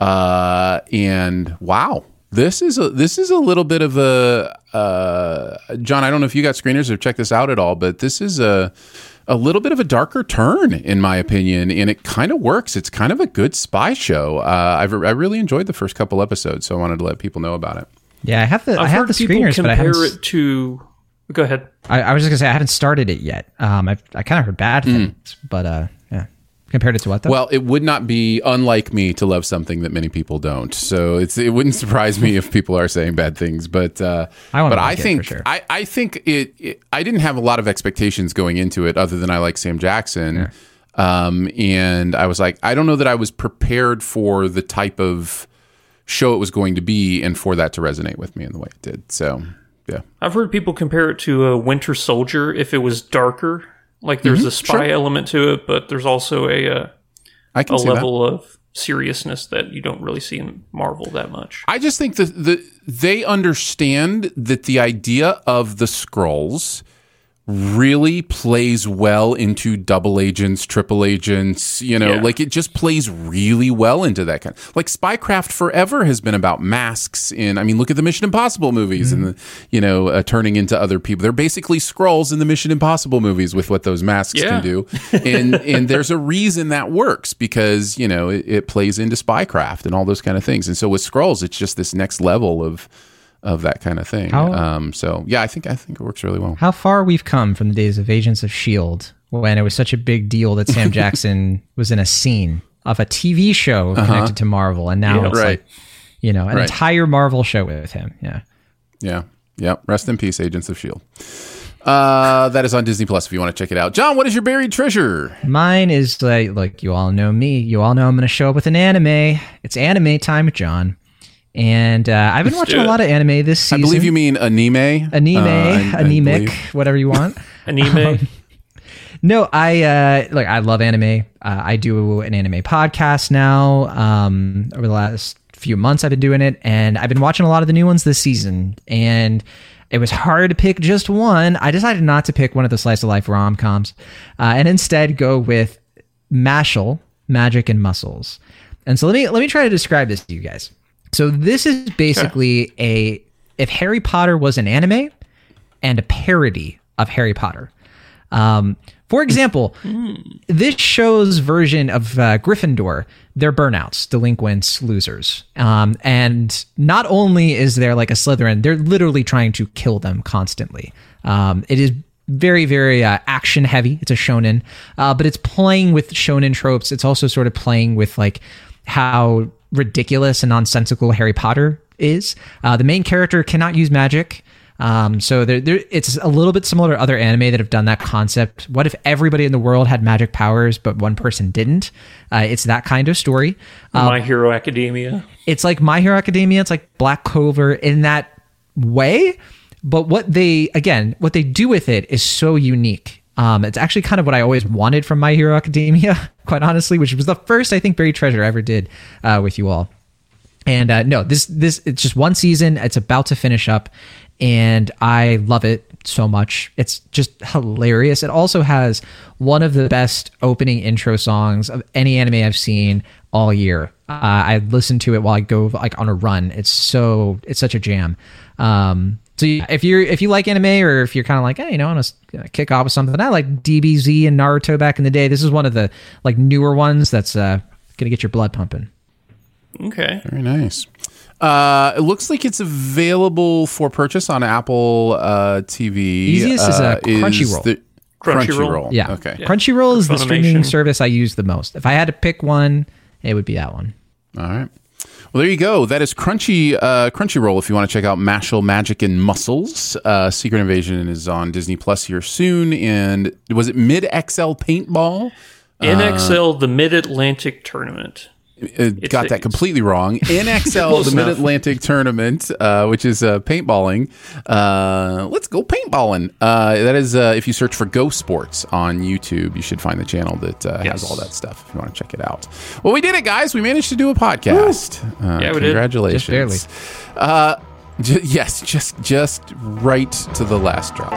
and wow, this is a little bit of a John, I don't know if you got screeners or checked this out at all, but this is a little bit of a darker turn, in my opinion, and it kind of works. It's kind of a good spy show. I really enjoyed the first couple episodes, so I wanted to let people know about it. Yeah, I have the screeners, but I haven't. Compare it to. Go ahead. I was just gonna say I haven't started it yet. I kind of heard bad things, but yeah. Compared it to what though? Well, it would not be unlike me to love something that many people don't. So it wouldn't surprise me if people are saying bad things. But I think I didn't have a lot of expectations going into it, other than I like Sam Jackson, yeah. And I was like, I don't know that I was prepared for the type of show it was going to be, and for that to resonate with me in the way it did. So yeah, I've heard people compare it to a Winter Soldier if it was darker. Like there's a spy element to it, but there's also a level of seriousness that you don't really see in Marvel that much. I just think that they understand that the idea of the Skrulls really plays well into double agents, triple agents, you know, like it just plays really well into that kind of, like, spycraft forever has been about masks in, I mean, look at the Mission Impossible movies and the, you know, turning into other people. They're basically Skrulls in the Mission Impossible movies with what those masks can do. And there's a reason that works, because, you know, it plays into spycraft and all those kind of things. And so with Skrulls, it's just this next level of that kind of thing. So yeah, I think it works really well. How far we've come from the days of Agents of S.H.I.E.L.D., when it was such a big deal that Sam Jackson was in a scene of a TV show connected to Marvel, and now it's like, you know, an entire Marvel show with him. Yeah. Rest in peace, Agents of S.H.I.E.L.D. That is on Disney Plus if you want to check it out. John, what is your buried treasure? Mine is, like, look, you all know me. You all know I'm going to show up with an anime. It's anime time with John. And I've been watching a lot of anime this season. I believe you mean anime. Anemic, whatever you want. Anime. No, I love anime. I do an anime podcast now. Over the last few months, I've been doing it, and I've been watching a lot of the new ones this season. And it was hard to pick just one. I decided not to pick one of the slice of life rom-coms, and instead go with Mashle, Magic and Muscles. And so let me try to describe this to you guys. So this is basically if Harry Potter was an anime, and a parody of Harry Potter. For example, this show's version of Gryffindor, they're burnouts, delinquents, losers. And not only is there like a Slytherin, they're literally trying to kill them constantly. It is very, very action heavy. It's a shonen, but it's playing with shonen tropes. It's also sort of playing with like how ridiculous and nonsensical Harry Potter is. The main character cannot use magic. So it's a little bit similar to other anime that have done that concept. What if everybody in the world had magic powers, but one person didn't? It's that kind of story. My Hero Academia. It's like My Hero Academia. It's like Black Clover in that way. But what they do with it is so unique. It's actually kind of what I always wanted from My Hero Academia, quite honestly, which was the first, I think, Buried Treasure I ever did with you all. And no, this it's just one season. It's about to finish up, and I love it so much. It's just hilarious. It also has one of the best opening intro songs of any anime I've seen all year. I listen to it while I go like on a run. It's such a jam. So if you like anime, or if you're kind of like, hey, I want to kick off with something. I like DBZ and Naruto back in the day. This is one of the like newer ones that's going to get your blood pumping. Okay. Very nice. It looks like it's available for purchase on Apple TV. Easiest is Crunchyroll. Crunchyroll. Yeah. Okay. Yeah. Crunchyroll is the streaming service I use the most. If I had to pick one, it would be that one. All right. Well, there you go. That is Crunchyroll. If you want to check out Mashle, Magic, and Muscles, Secret Invasion is on Disney Plus here soon. And was it Mid-XL Paintball? NXL, the Mid-Atlantic Tournament. Got that completely wrong. NXL, the Mid-Atlantic Tournament, which is paintballing. Let's go paintballing. That is, if you search for Go Sports on YouTube, you should find the channel that has all that stuff if you want to check it out. Well, we did it, guys. We managed to do a podcast. We congratulations. Did. Just barely. Yes, just right to the last drop.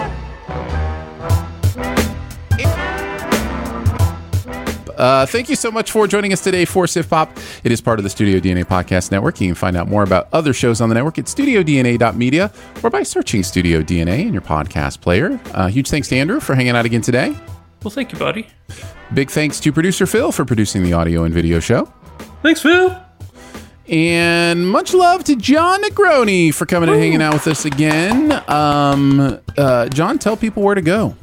Thank you so much for joining us today for Sif Pop. It is part of the Studio DNA Podcast Network. You can find out more about other shows on the network at studiodna.media or by searching Studio DNA in your podcast player. Huge thanks to Andrew for hanging out again today. Well, thank you, buddy. Big thanks to producer Phil for producing the audio and video show. Thanks, Phil. And much love to Jon Negroni for coming and hanging out with us again. John, tell people where to go.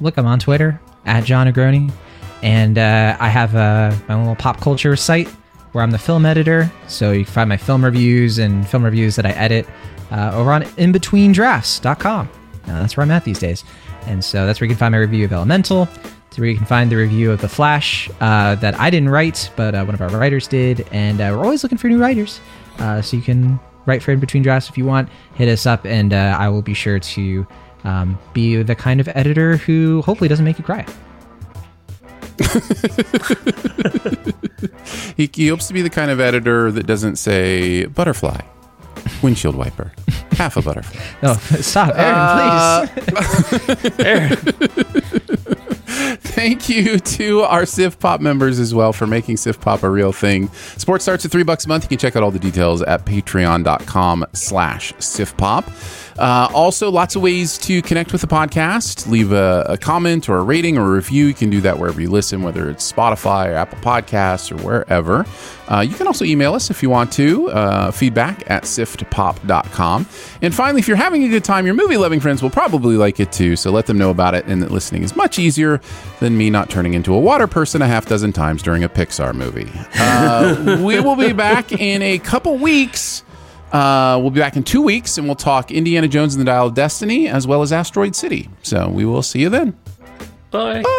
Look, I'm on Twitter, @JonNegroni. And I have my own little pop culture site where I'm the film editor. So you can find my film reviews that I edit over on inbetweendrafts.com. That's where I'm at these days. And so that's where you can find my review of Elemental. That's where you can find the review of The Flash that I didn't write, but one of our writers did. And we're always looking for new writers. So you can write for In Between Drafts if you want. Hit us up, and I will be sure to be the kind of editor who hopefully doesn't make you cry. He hopes to be the kind of editor that doesn't say butterfly, windshield wiper, half a butterfly. No, stop, Aaron, please. Aaron. Thank you to our Sif Pop members as well for making Sif Pop a real thing. Support starts at $3 a month. You can check out all the details at patreon.com/Sif Pop. Also, lots of ways to connect with the podcast. Leave a comment or a rating or a review. You can do that wherever you listen, whether it's Spotify or Apple Podcasts or wherever. You can also email us if you want to, feedback@siftpop.com. And finally, if you're having a good time, your movie-loving friends will probably like it too, so let them know about it, and that listening is much easier than me not turning into a water person a half dozen times during a Pixar movie. We will be back in a couple weeks. We'll be back in 2 weeks, and we'll talk Indiana Jones and the Dial of Destiny, as well as Asteroid City. So we will see you then. Bye. Bye.